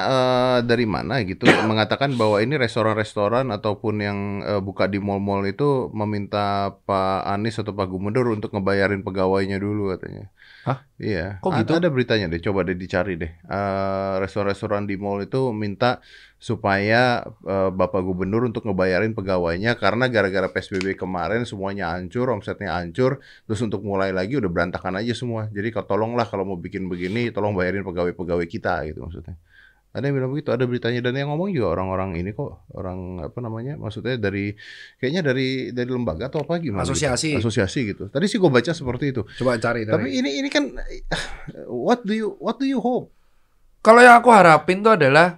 dari mana gitu mengatakan bahwa ini restoran-restoran ataupun yang buka di mal-mal itu meminta Pak Anies atau Pak Gubernur untuk ngebayarin pegawainya dulu katanya. Hah? Iya. Kok gitu? Ada beritanya deh, coba deh dicari deh. Restoran-restoran di mal itu minta supaya Bapak Gubernur untuk ngebayarin pegawainya karena gara-gara PSBB kemarin semuanya hancur, omsetnya hancur, terus untuk mulai lagi udah berantakan aja semua. Jadi tolonglah kalau mau bikin begini, tolong bayarin pegawai-pegawai kita gitu maksudnya. Ada yang bilang begitu, ada beritanya dan yang ngomong juga orang-orang ini kok, orang apa namanya, maksudnya dari kayaknya dari lembaga atau apa gimana? Asosiasi. Gitu. Asosiasi gitu. Tadi sih gue baca seperti itu. Coba cari. Tapi ini kan what do you hope? Kalau yang aku harapin tuh adalah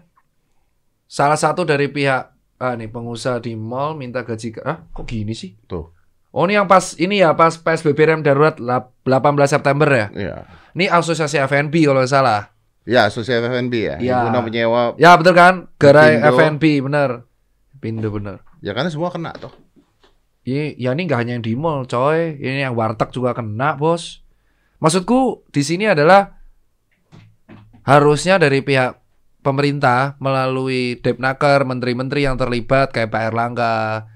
salah satu dari pihak nih pengusaha di mall minta gaji kok gini sih? Tuh. Oh, ini yang pas ini ya pas PSBB rem darurat 18 September ya? Iya. Ini asosiasi F&B kalau nggak salah. Ya, asosiasi F&B ya. Guna menyewa. Ya, betul kan? Gerai F&B bener. Pindo bener. Ya karena semua kena toh. Ya ini nggak hanya yang di mall, coy. Ini yang warteg juga kena, Bos. Maksudku di sini adalah harusnya dari pihak pemerintah melalui Depnaker, menteri-menteri yang terlibat kayak Pak Erlangga,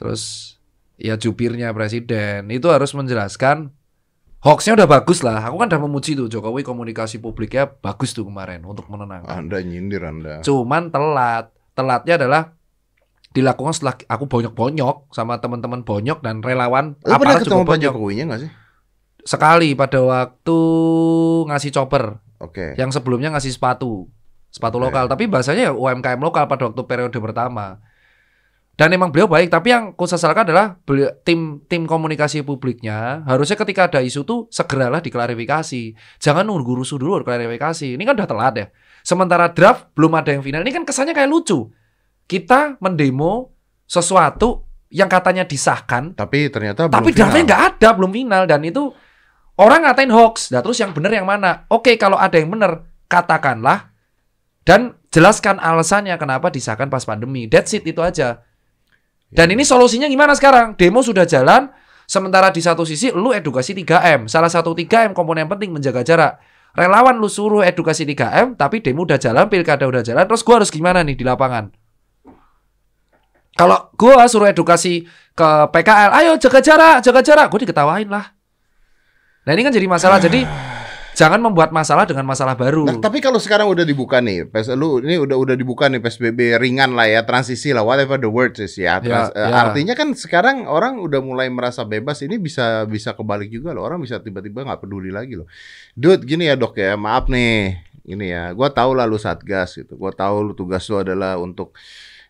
terus ya jubirnya presiden itu harus menjelaskan. Hoaxnya udah bagus lah, aku kan udah memuji tuh Jokowi komunikasi publiknya bagus tuh kemarin untuk menenangkan. Anda nyindir Anda. Cuman telatnya adalah dilakukan setelah aku bonyok-bonyok sama teman-teman bonyok dan relawan. Lu pernah ketemu Pak Jokowinya nggak sih? Sekali pada waktu ngasih chopper. Oke. Yang sebelumnya ngasih sepatu lokal, tapi bahasanya ya UMKM lokal pada waktu periode pertama. Dan emang beliau baik, tapi yang kusesalkan adalah tim komunikasi publiknya harusnya ketika ada isu tuh segeralah diklarifikasi. Jangan nunggu rusuh dulu klarifikasi. Ini kan udah telat ya. Sementara draft belum ada yang final. Ini kan kesannya kayak lucu. Kita mendemo sesuatu yang katanya disahkan, tapi ternyata belum final. Draftnya nggak ada, belum final dan itu orang ngatain hoax. Nah, terus yang benar yang mana? Oke, kalau ada yang benar katakanlah. Dan jelaskan alasannya kenapa disahkan pas pandemi. That's it, itu aja. Dan ini solusinya gimana sekarang? Demo sudah jalan, sementara di satu sisi lu edukasi 3M. Salah satu 3M komponen penting menjaga jarak. Relawan lu suruh edukasi 3M, tapi demo udah jalan, pilkada udah jalan. Terus gua harus gimana nih di lapangan? Kalau gua suruh edukasi ke PKL, ayo jaga jarak, gua diketawain lah. Nah ini kan jadi masalah, jadi jangan membuat masalah dengan masalah baru. Nah, tapi kalau sekarang udah dibuka nih, lu ini udah dibuka nih PSBB ringan lah ya, transisi lah, whatever the word is ya. Artinya kan sekarang orang udah mulai merasa bebas. Ini bisa kebalik juga loh, orang bisa tiba-tiba nggak peduli lagi loh. Dude, gini ya Dok ya, maaf nih, ini ya, gue tau lah lu satgas gitu, gue tau lu tugas lu adalah untuk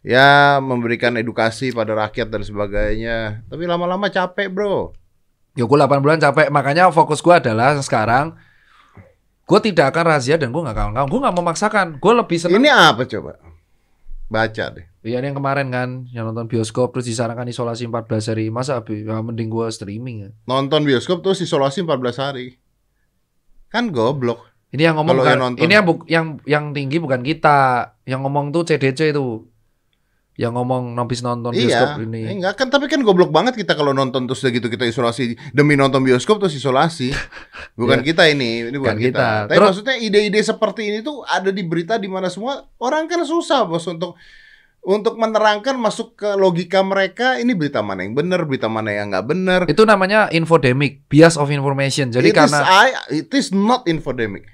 ya memberikan edukasi pada rakyat dan sebagainya. Tapi lama-lama capek bro. Ya gue 8 bulan capek, makanya fokus gue adalah sekarang. Gue tidak akan razia dan gue gak kawan-kawan. Gue gak memaksakan. Gue lebih senang. Ini apa coba? Baca deh. Iya yang kemarin kan, yang nonton bioskop terus disarankan isolasi 14 hari. Masa mending gue streaming ya. Nonton bioskop terus isolasi 14 hari. Kan goblok. Ini yang ngomong kan, ini yang tinggi bukan kita. Yang ngomong tuh CDC tuh. Yang ngomong nobis nonton bioskop ini. Enggak kan, tapi kan goblok banget kita kalau nonton terus udah gitu kita isolasi demi nonton bioskop terus isolasi. Bukan kita ini bukan kita. Tapi terus, maksudnya ide-ide seperti ini tuh ada di berita di mana semua orang kan susah Bos untuk menerangkan masuk ke logika mereka ini berita mana yang benar, berita mana yang nggak benar. Itu namanya infodemic, bias of information. Jadi it karena it is not infodemic.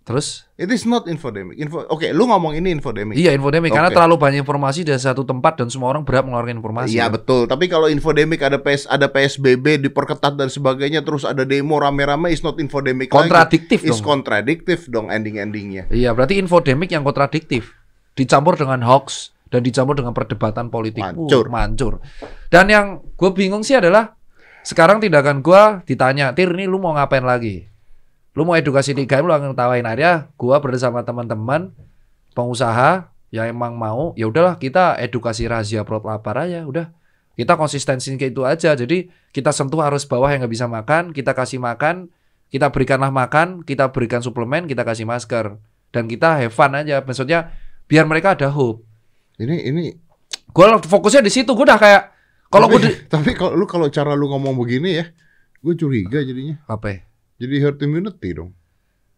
Terus? It is not infodemic. Oke, lu ngomong ini infodemic. Iya, infodemic. Okay. Karena terlalu banyak informasi dari satu tempat dan semua orang berhak mengeluarkan informasi. Iya, betul. Tapi kalau infodemic ada PSBB diperketat dan sebagainya, terus ada demo rame-rame, is not infodemic. Kontradiktif lagi. Is kontradiktif dong ending-endingnya. Iya, berarti infodemic yang kontradiktif dicampur dengan hoax dan dicampur dengan perdebatan politik. Mancur. Mancur. Dan yang gue bingung sih adalah sekarang tindakan gue ditanya, Tir, ini lu mau ngapain lagi? Lu mau edukasi 3M, lu akan ketawain. Akhirnya gua bersama teman-teman pengusaha yang emang mau, ya udahlah kita edukasi razia perut lapar aja, udah. Kita konsistensi kayak itu aja. Jadi kita sentuh arus bawah yang nggak bisa makan, kita kasih makan, kita berikanlah makan, kita berikan suplemen, kita kasih masker, dan kita have fun aja. Maksudnya biar mereka ada hope. Ini gua fokusnya di situ. Gua udah kayak kalau tapi kalau lu cara lu ngomong begini ya, gua curiga jadinya. Apa ya? Jadi herd immunity dong.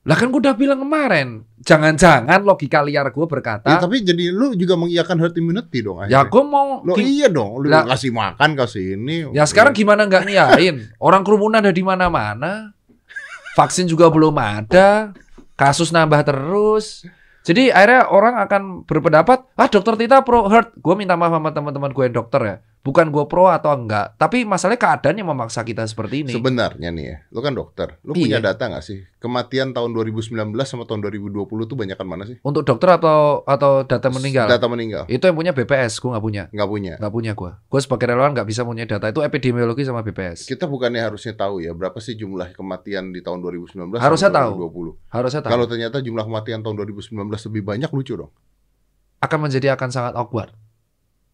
Lah kan gue udah bilang kemarin, jangan-jangan logika liar gue berkata. Ya, tapi jadi lu juga mengiyakan herd immunity dong akhirnya. Ya gue mau. Loh, iya dong, lu kasih makan, kasih ini. Ya sekarang gimana nggak niain? Orang kerumunan ada di mana-mana. Vaksin juga belum ada. Kasus nambah terus. Jadi akhirnya orang akan berpendapat, ah dokter Tita pro herd. Gue minta maaf sama teman-teman gue yang dokter ya. Bukan gue pro atau enggak, tapi masalahnya keadaannya memaksa kita seperti ini. Sebenarnya nih ya, lu kan dokter, lu punya data nggak sih? Kematian tahun 2019 sama tahun 2020 tuh banyakan mana sih? Untuk dokter atau data meninggal? Data meninggal. Itu yang punya BPS, gue nggak punya. Nggak punya? Nggak punya gue. Gue sebagai relawan nggak bisa punya data, itu epidemiologi sama BPS. Kita bukannya harusnya tahu ya, berapa sih jumlah kematian di tahun 2019 harusnya sama 2020? Harusnya tahu. Kalau ternyata jumlah kematian tahun 2019 lebih banyak, lucu dong? Akan sangat awkward.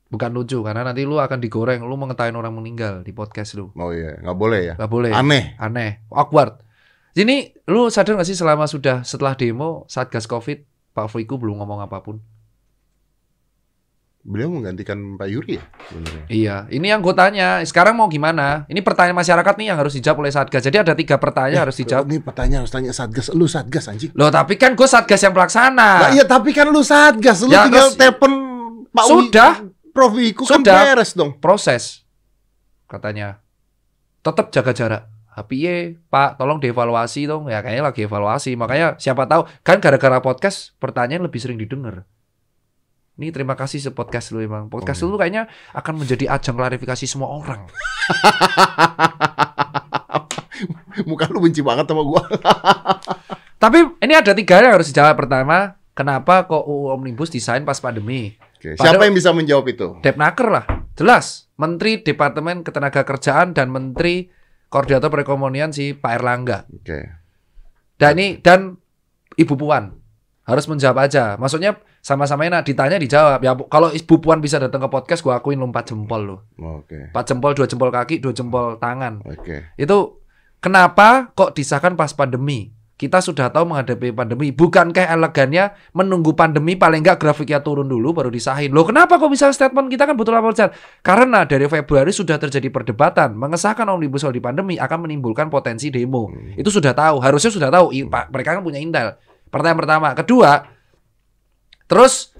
Bukan lucu, karena nanti lu akan digoreng. Lu mengetahui orang meninggal di podcast lu. Oh iya, nggak boleh ya? Nggak boleh. Aneh, awkward. Jadi lu sadar nggak sih setelah demo Satgas Covid, Pak Fuiku belum ngomong apapun. Beliau menggantikan Pak Yuri ya? Benernya. Iya, ini yang gue tanya. Sekarang mau gimana? Ini pertanyaan masyarakat nih yang harus dijawab oleh Satgas. Jadi ada 3 pertanyaan harus dijawab. Ini pertanyaan harus tanya Satgas. Lu Satgas anjing. Loh tapi kan gue Satgas yang pelaksana. Nah, iya tapi kan lu Satgas. Lu ya, tinggal telepon Pak Uli. Sudah. Profiku kan beres dong. Proses katanya tetap jaga jarak. Piye Pak, tolong dievaluasi dong. Ya kayaknya lagi evaluasi. Makanya siapa tahu kan gara-gara podcast pertanyaan lebih sering didengar. Nih terima kasih sepodcast lu emang. Podcast lu kayaknya akan menjadi ajang klarifikasi semua orang. Muka lu benci banget sama gua. Tapi ini ada 3 yang harus dijawab. Pertama, kenapa kok UU Omnibus desain pas pandemi? Oke, siapa yang bisa menjawab itu? Depnaker lah, jelas. Menteri Departemen Ketenagakerjaan dan Menteri Koordinator Perekonomian si Pak Erlangga. Oke. Dan ini dan Ibu Puan harus menjawab aja. Maksudnya sama-sama enak ditanya dijawab. Ya kalau Ibu Puan bisa datang ke podcast, gua akuin lompat jempol lo. Oke. 4 jempol, 2 jempol kaki, 2 jempol tangan. Oke. Itu kenapa kok disahkan pas pandemi? Kita sudah tahu menghadapi pandemi. Bukankah elegannya menunggu pandemi paling nggak grafiknya turun dulu baru disahin? Loh kenapa kok bisa statement kita kan butuh laporan? Karena dari Februari sudah terjadi perdebatan. Mengesahkan Omnibus Law di pandemi akan menimbulkan potensi demo. Itu sudah tahu. Harusnya sudah tahu. Mereka kan punya intel. Pertanyaan pertama. Kedua, terus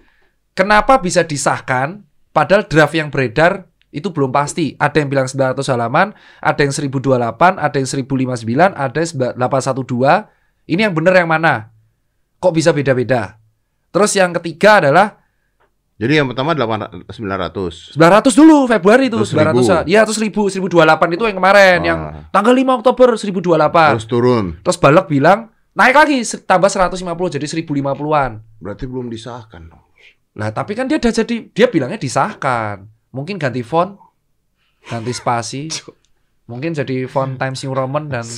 kenapa bisa disahkan padahal draft yang beredar itu belum pasti. Ada yang bilang 900 halaman, ada yang 1028, ada yang 1059, ada yang 812. Ini yang bener yang mana? Kok bisa beda-beda? Terus yang ketiga adalah, jadi yang pertama 900 dulu Februari itu 900. Iya terus 1028 itu yang kemarin yang tanggal 5 Oktober 1028. Terus turun. Terus Balek bilang naik lagi tambah 150 jadi 1050-an. Berarti belum disahkan dong. Nah, tapi kan dia udah jadi, dia bilangnya disahkan. Mungkin ganti font, ganti spasi. Mungkin jadi font Times New Roman dan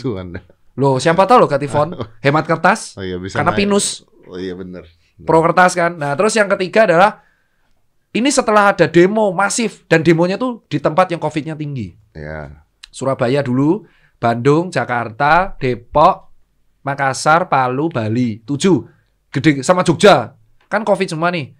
loh, siapa tahu ganti font, hemat kertas. Oh, iya, bisa karena naik. Pinus. Oh iya bener. Pro kertas kan. Nah, terus yang ketiga adalah ini setelah ada demo masif dan demonya tuh di tempat yang COVID-nya tinggi. Yeah. Surabaya dulu, Bandung, Jakarta, Depok, Makassar, Palu, Bali. 7. Gede sama Jogja. Kan COVID semua nih.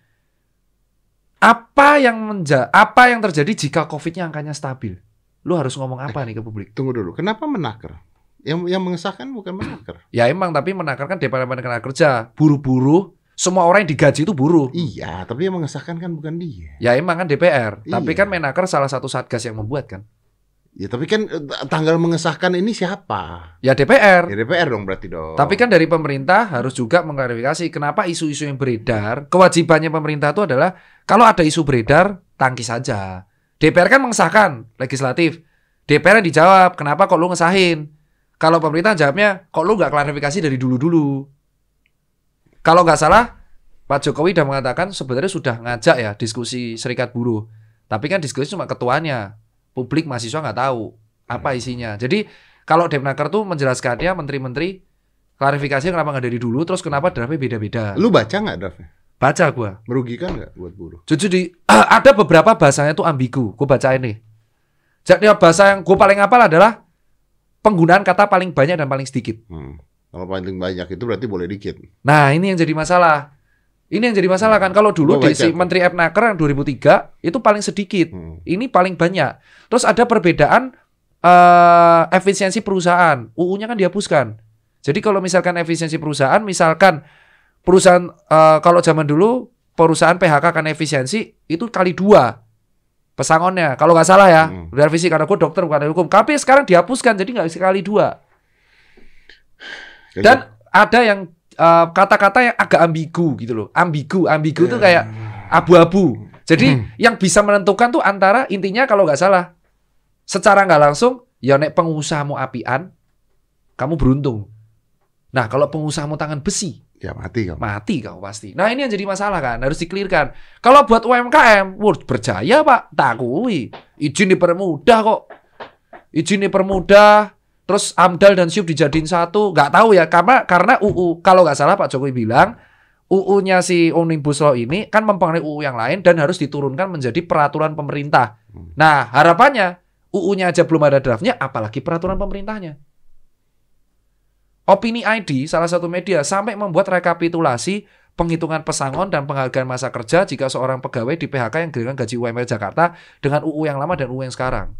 Apa yang terjadi jika COVID-nya angkanya stabil? Lu harus ngomong apa nih ke publik? Tunggu dulu. Kenapa menaker? Yang mengesahkan bukan menaker. Ya emang, tapi menaker kan Departemen Ketenaga Kerja. Buru-buru, semua orang yang digaji itu buruh. Iya, tapi yang mengesahkan kan bukan dia. Ya emang kan DPR. Iya. Tapi kan menaker salah satu satgas yang membuat kan. Ya tapi kan tanggal mengesahkan ini siapa? Ya DPR. Ya DPR dong berarti dong. Tapi kan dari pemerintah harus juga mengklarifikasi kenapa isu-isu yang beredar, kewajibannya pemerintah itu adalah kalau ada isu beredar tangkis saja. DPR kan mengesahkan legislatif. DPR yang dijawab, kenapa kok lu ngesahin? Kalau pemerintah jawabnya, kok lu nggak klarifikasi dari dulu-dulu? Kalau nggak salah, Pak Jokowi udah mengatakan sebenarnya sudah ngajak ya diskusi serikat buruh. Tapi kan diskusi cuma ketuanya. Publik mahasiswa nggak tahu apa isinya. Jadi kalau Depnaker tuh menjelaskannya menteri-menteri klarifikasi kenapa nggak dari dulu, terus kenapa draftnya beda-beda. Lu baca nggak draftnya? Baca gua. Merugikan nggak buat buruh? Jujur di ada beberapa bahasanya tuh ambigu. Gua bacain nih. Jadi bahasa yang gua paling hafal adalah penggunaan kata paling banyak dan paling sedikit. Kalau paling banyak itu berarti boleh dikit. Nah ini yang jadi masalah. Ini yang jadi masalah kan. Kalau dulu di si Menteri Depnaker yang 2003 itu paling sedikit. Ini paling banyak. Terus ada perbedaan efisiensi perusahaan. UU-nya kan dihapuskan. Jadi kalau misalkan efisiensi perusahaan, misalkan perusahaan kalau zaman dulu perusahaan PHK kan efisiensi itu kali 2 pesangonnya. Kalau nggak salah ya, udah revisi karena gue dokter bukan ahli hukum. Tapi sekarang dihapuskan jadi nggak kali 2. Dan ada yang kata-kata yang agak ambigu gitu loh. Ambigu tuh kayak abu-abu. Jadi yang bisa menentukan tuh antara intinya kalau nggak salah secara nggak langsung ya nek pengusaha mau apian kamu beruntung. Nah kalau pengusaha mau tangan besi ya mati kamu pasti. Nah ini yang jadi masalah kan, harus dikelirkan. Kalau buat UMKM berjaya Pak, takui izin dipermudah kok. Izin dipermudah. Terus AMDAL dan SIUP dijadiin satu, nggak tahu ya karena UU kalau nggak salah Pak Jokowi bilang UU-nya si Omnibus Law ini kan mempengaruhi UU yang lain dan harus diturunkan menjadi peraturan pemerintah. Nah harapannya UU-nya aja belum ada draftnya, apalagi peraturan pemerintahnya. Opini ID salah satu media sampai membuat rekapitulasi penghitungan pesangon dan penghargaan masa kerja jika seorang pegawai di PHK yang dengan gaji UMR Jakarta dengan UU yang lama dan UU yang sekarang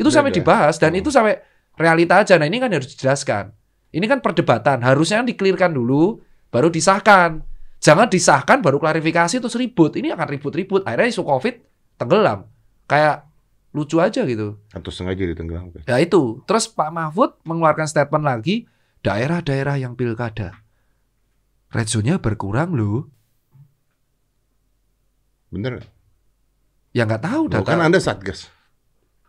itu sampai dibahas dan itu sampai realita aja. Nah ini kan harus dijelaskan. Ini kan perdebatan. Harusnya dikelirkan dulu, baru disahkan. Jangan disahkan baru klarifikasi terus ribut. Ini akan ribut-ribut. Akhirnya isu COVID tenggelam. Kayak lucu aja gitu. Atau sengaja ditenggelam. Ya itu. Terus Pak Mahfud mengeluarkan statement lagi. Daerah-daerah yang pilkada red zone-nya berkurang loh. Bener? Ya nggak tahu. Bukan Anda Satgas.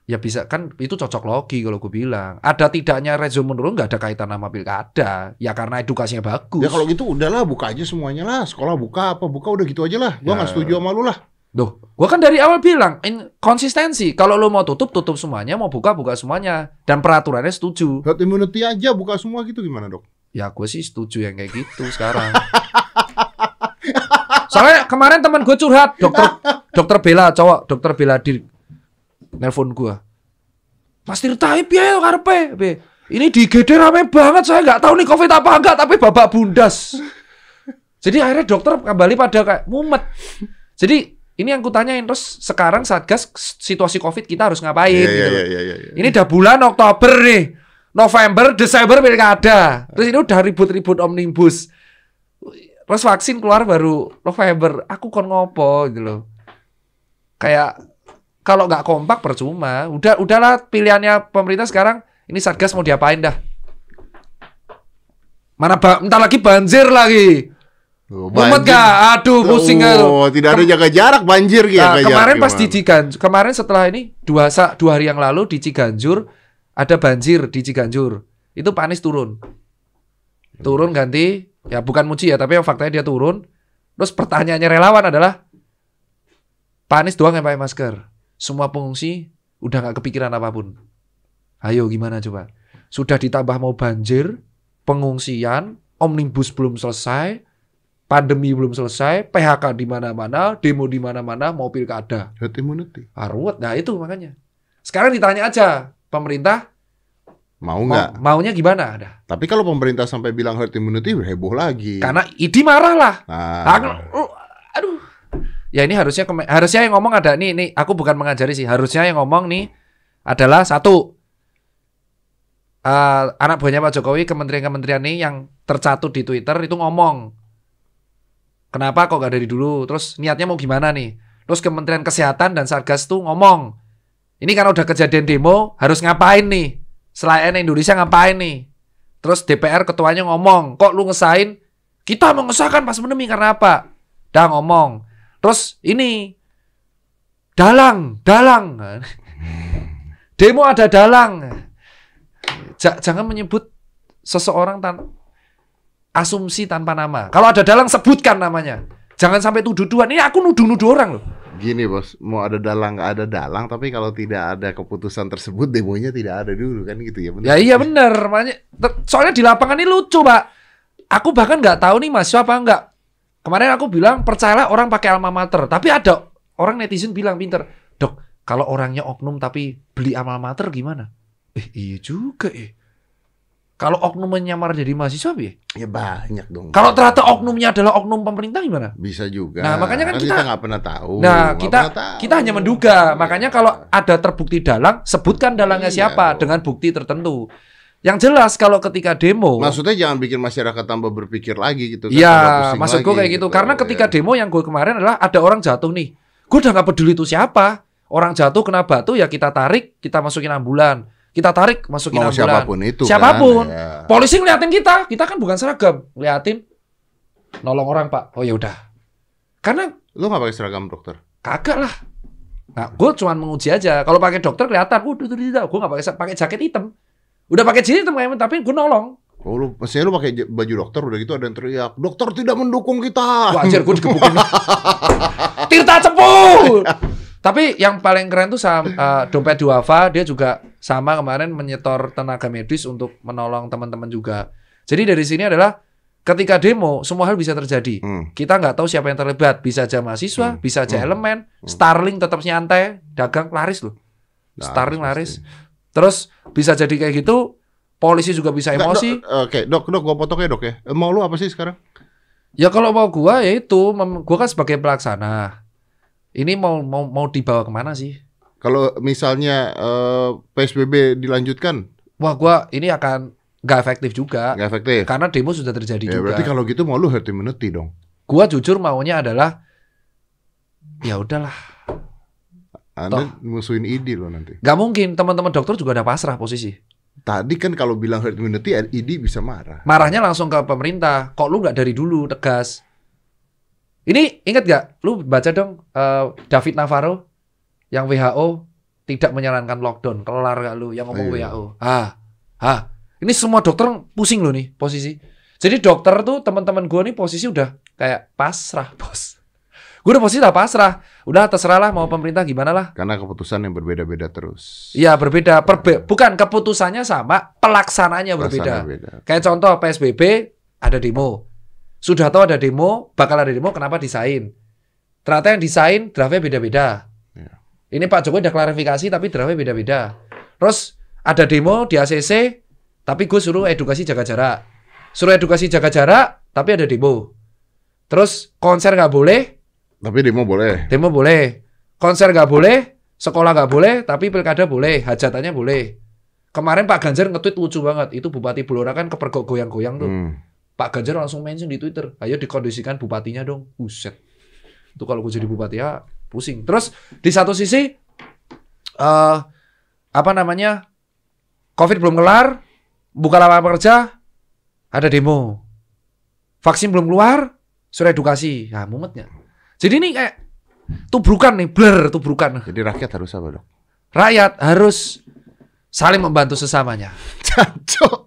Ya bisa kan itu cocok logi kalau gue bilang. Ada tidaknya resume menurun nggak ada kaitan sama pilkada. Ya karena edukasinya bagus. Ya kalau gitu udahlah buka aja semuanya lah. Sekolah buka apa buka udah gitu aja lah. Gue nggak setuju sama lu lah. Duh, gue kan dari awal bilang konsistensi. Kalau lu mau tutup semuanya, mau buka semuanya. Dan peraturannya setuju. Herd immunity aja buka semua gitu gimana dok? Ya gue sih setuju yang kayak gitu sekarang. Soalnya kemarin teman gue curhat, dokter Bella cowok, dokter Bella di nelfon gua, Mas Tirta piye karepe? Ini di IGD rame banget, saya nggak tahu nih COVID apa enggak, tapi babak bundas. Jadi akhirnya dokter kembali pada kayak mumet. Jadi ini yang kutanyain, terus sekarang Satgas situasi COVID kita harus ngapain? Ini udah bulan Oktober nih, November, Desember pilkada. Terus ini udah ribut-ribut omnibus. Terus vaksin keluar baru November. Aku kon ngopo gitu loh. Kayak kalau nggak kompak percuma. Udahlah pilihannya pemerintah sekarang. Ini Satgas mau diapain dah? Mana bentar lagi banjir lagi. Mumet gak? Aduh pusing tuh. Tidak ada jaga jarak banjir gitu. Nah, kemarin pas di Ciganjur. Kemarin setelah ini dua hari yang lalu di Ciganjur ada banjir di Ciganjur. Itu Pak Anies turun ganti. Ya bukan muji ya, tapi yang faktanya dia turun. Terus pertanyaannya relawan adalah Pak Anies doang yang pakai masker. Semua pengungsi udah nggak kepikiran apapun. Ayo gimana coba? Sudah ditambah mau banjir, pengungsian, omnibus belum selesai, pandemi belum selesai, PHK di mana-mana, demo di mana-mana, mau pilkada. Herd immunity. Ruwet. Nah itu makanya. Sekarang ditanya aja pemerintah mau nggak? Maunya gimana? Nah. Tapi kalau pemerintah sampai bilang herd immunity heboh lagi. Karena IDI marah lah. Aduh. Ya ini harusnya yang ngomong ada nih aku bukan mengajari sih, harusnya yang ngomong nih adalah satu anak buahnya Pak Jokowi, kementerian-kementerian nih yang tercatut di Twitter itu ngomong kenapa kok gak dari dulu, terus niatnya mau gimana nih, terus Kementerian Kesehatan dan Satgas tuh ngomong Ini karena udah kejadian demo, harus ngapain nih? Selain Indonesia ngapain nih? Terus DPR ketuanya ngomong, kok lu ngesain? Kita mau ngesahkan pas pandemi karena apa? Dah ngomong. Terus ini, dalang. Demo ada dalang. Jangan menyebut seseorang asumsi tanpa nama. Kalau ada dalang, sebutkan namanya. Jangan sampai tuduh-tuduhan. Ini aku nuduh-nuduh orang loh. Gini bos, mau ada dalang nggak ada dalang, tapi kalau tidak ada keputusan tersebut, demonya tidak ada dulu kan gitu ya. Bener? Ya iya bener, soalnya di lapangan ini lucu pak. Aku bahkan nggak tahu nih mahasiswa apa enggak. Kemarin aku bilang percayalah orang pakai alma mater, tapi ada orang netizen bilang pinter, dok kalau orangnya oknum tapi beli alma mater gimana? Iya juga . Kalau oknum menyamar jadi mahasiswa ya banyak dong. Kalau ternyata oknumnya adalah oknum pemerintah gimana? Bisa juga. Nah makanya kan kita nggak pernah tahu. Nah kita hanya menduga. Iya. Makanya kalau ada terbukti dalang, sebutkan dalangnya siapa dengan bukti tertentu. Yang jelas kalau ketika demo. Maksudnya jangan bikin masyarakat tambah berpikir lagi gitu. Iya kan? Maksud gue kayak gitu. Karena ketika demo yang gue kemarin adalah ada orang jatuh nih. Gue udah nggak peduli itu siapa. Orang jatuh kena batu ya kita tarik, kita masukin ambulan. Kita tarik, masukin ambulan. Siapapun itu siapapun. Kan, ya. Polisi ngeliatin kita. Kita kan bukan seragam. Ngeliatin. Nolong orang, Pak. Oh, ya udah. Karena lu nggak pakai seragam dokter? Kagak lah. Nah, gue cuma menguji aja. Kalau pakai dokter kelihatan. Gue nggak pakai jaket hitam. Udah pakai jaket hitam, tapi gue nolong. Oh, lu maksudnya lu pakai baju dokter udah gitu ada yang teriak, dokter tidak mendukung kita. Wajar gue dikebukin. Tirta Cepu. Tapi yang paling keren tuh dompet duafa, dia juga sama kemarin menyetor tenaga medis untuk menolong teman-teman juga. Jadi dari sini adalah ketika demo semua hal bisa terjadi. Kita nggak tahu siapa yang terlibat, bisa aja mahasiswa, bisa aja elemen. Starling tetap nyantai, dagang laris loh. Nah, Starling laris. Terus bisa jadi kayak gitu, polisi juga bisa emosi. Oke, dok, gua potong ya dok ya. Mau lu apa sih sekarang? Ya kalau mau gua ya itu, gua kan sebagai pelaksana. Ini mau dibawa kemana sih? Kalau misalnya PSBB dilanjutkan? Wah, gua ini akan nggak efektif juga. Nggak efektif? Karena demo sudah terjadi ya, juga. Berarti kalau gitu mau lu herd immunity dong? Gua jujur maunya adalah, ya udahlah. Anda musuhin IDI loh nanti. Nggak mungkin, teman-teman dokter juga udah pasrah posisi. Tadi kan kalau bilang herd immunity, IDI bisa marah. Marahnya langsung ke pemerintah. Kok lu nggak dari dulu tegas? Ini ingat gak? Lu baca dong David Navarro yang WHO tidak menyarankan lockdown. Kelar gak lu yang ngomong WHO? Ini semua dokter pusing lu nih posisi. Jadi dokter tuh teman-teman gue nih posisi udah kayak pasrah bos. Gue udah posisi udah pasrah. Udah terserah lah mau pemerintah gimana lah. Karena keputusan yang berbeda-beda terus. Iya berbeda. Bukan keputusannya sama, pelaksananya berbeda. Kayak contoh PSBB ada demo. Sudah tahu ada demo, bakal ada demo, kenapa disain? Ternyata yang disain draftnya beda-beda. Ya. Ini Pak Jokowi udah klarifikasi, tapi draftnya beda-beda. Terus ada demo di ACC, tapi gue suruh edukasi jaga jarak. Suruh edukasi jaga jarak, tapi ada demo. Terus konser nggak boleh. Tapi demo boleh. Demo boleh. Konser nggak boleh, sekolah nggak boleh, tapi pilkada boleh, hajatannya boleh. Kemarin Pak Ganjar nge-tweet lucu banget, itu Bupati Blora kan kepergok goyang-goyang tuh. Pak Ganjar langsung mention di Twitter, ayo dikondisikan bupatinya dong. Buset. Itu kalau gue jadi bupati ya pusing. Terus di satu sisi, COVID belum kelar, buka lapangan kerja, ada demo. Vaksin belum keluar, suruh edukasi. Nah mumetnya. Jadi ini kayak tubrukan nih, blur tubrukan. Jadi rakyat harus apa dong? Rakyat harus saling membantu sesamanya. Cocok.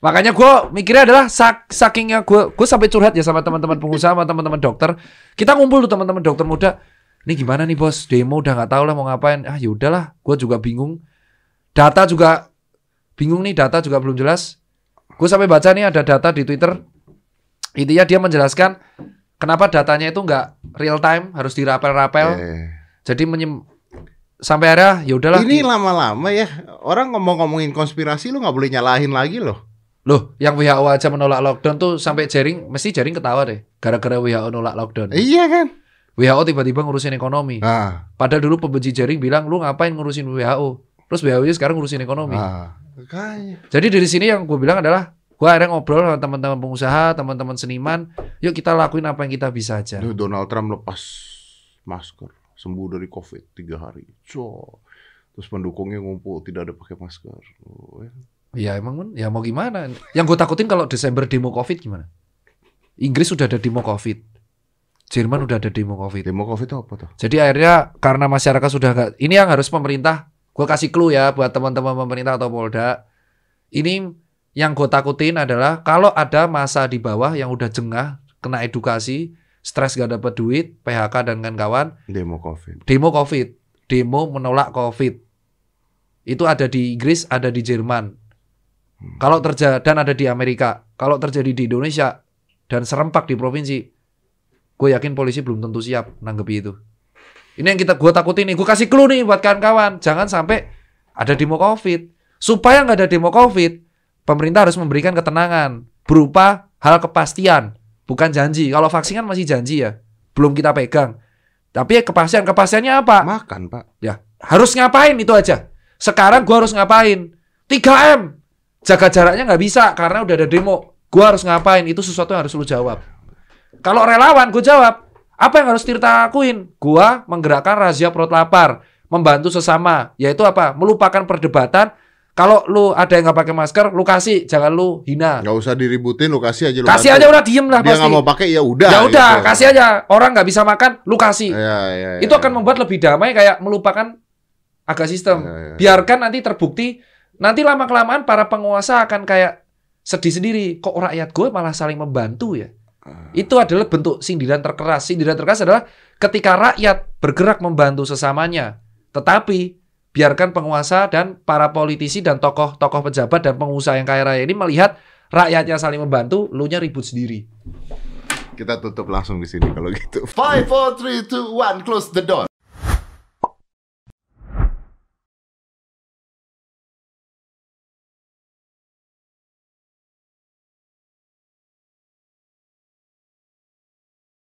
Makanya gue mikirnya adalah sakingnya gue sampai curhat ya sama teman-teman pengusaha, sama teman-teman dokter. Kita ngumpul tuh teman-teman dokter muda. Ini gimana nih bos? Demo udah nggak tahu lah mau ngapain. Ah yaudahlah, gue juga bingung. Data juga bingung nih, data juga belum jelas. Gue sampai baca nih ada data di Twitter. Intinya dia menjelaskan kenapa datanya itu nggak real time, harus dirapel-rapel. Jadi sampai akhirnya yaudahlah. Ini lama-lama ya orang ngomong-ngomongin konspirasi, lu nggak boleh nyalahin lagi loh. Loh, yang WHO aja menolak lockdown tuh sampai jaring, mesti jaring ketawa deh. Gara-gara WHO nolak lockdown. Iya kan? WHO tiba-tiba ngurusin ekonomi. Padahal dulu pembenci jaring bilang, lu ngapain ngurusin WHO? Terus WHO sekarang ngurusin ekonomi. Jadi dari sini yang gue bilang adalah, gue akhirnya ngobrol sama teman-teman pengusaha, teman-teman seniman. Yuk kita lakuin apa yang kita bisa aja. Donald Trump lepas masker. sembuh dari COVID 3 hari. Cok. Terus pendukungnya ngumpul tidak ada pakai masker. Oh, ya. Ya emang men, ya mau gimana? Yang gue takutin kalau Desember demo COVID gimana? Inggris sudah ada demo COVID, Jerman udah ada demo COVID. Demo COVID itu apa tuh? Jadi akhirnya karena masyarakat sudah gak, ini yang harus pemerintah. Gue kasih clue ya buat teman-teman pemerintah atau Polda. Ini yang gue takutin adalah kalau ada masa di bawah yang udah jengah, kena edukasi, stres gak dapat duit, PHK dan kawan-kawan. Demo COVID. Demo COVID, demo menolak COVID. Itu ada di Inggris, ada di Jerman. Kalau terjadi dan ada di Amerika, kalau terjadi di Indonesia dan serempak di provinsi, gue yakin polisi belum tentu siap nanggepi itu. Ini yang gue takutin nih. Gue kasih clue nih buat kawan-kawan, jangan sampai ada demo COVID. Supaya nggak ada demo COVID, pemerintah harus memberikan ketenangan berupa hal kepastian, bukan janji. Kalau vaksin kan masih janji ya, belum kita pegang. Tapi kepastiannya apa? Makan pak. Ya harus ngapain itu aja. Sekarang gue harus ngapain? 3M. Jaga jaraknya nggak bisa karena udah ada demo. Gue harus ngapain? Itu sesuatu yang harus lu jawab. Kalau relawan, gue jawab. Apa yang harus Tirta lakuin? Gue menggerakkan razia perut lapar, membantu sesama. Yaitu apa? Melupakan perdebatan. Kalau lu ada yang nggak pakai masker, lu kasih, jangan lu hina. Nggak usah diributin, lu kasih aja. Lu kasih aja udah diem lah. Dia nggak mau pakai ya udah. Ya udah, gitu. Kasih aja. Orang nggak bisa makan, lu kasih. Ya, itu akan membuat lebih damai, kayak melupakan agak sistem. Ya. Biarkan nanti terbukti. Nanti lama-kelamaan para penguasa akan kayak sedih sendiri. Kok rakyat gue malah saling membantu ya? Itu adalah bentuk sindiran terkeras. Sindiran terkeras adalah ketika rakyat bergerak membantu sesamanya. Tetapi biarkan penguasa dan para politisi dan tokoh-tokoh pejabat dan pengusaha yang kaya raya ini melihat rakyatnya saling membantu, lu nya ribut sendiri. Kita tutup langsung di sini kalau gitu. 5, 4, 3, 2, 1, close the door.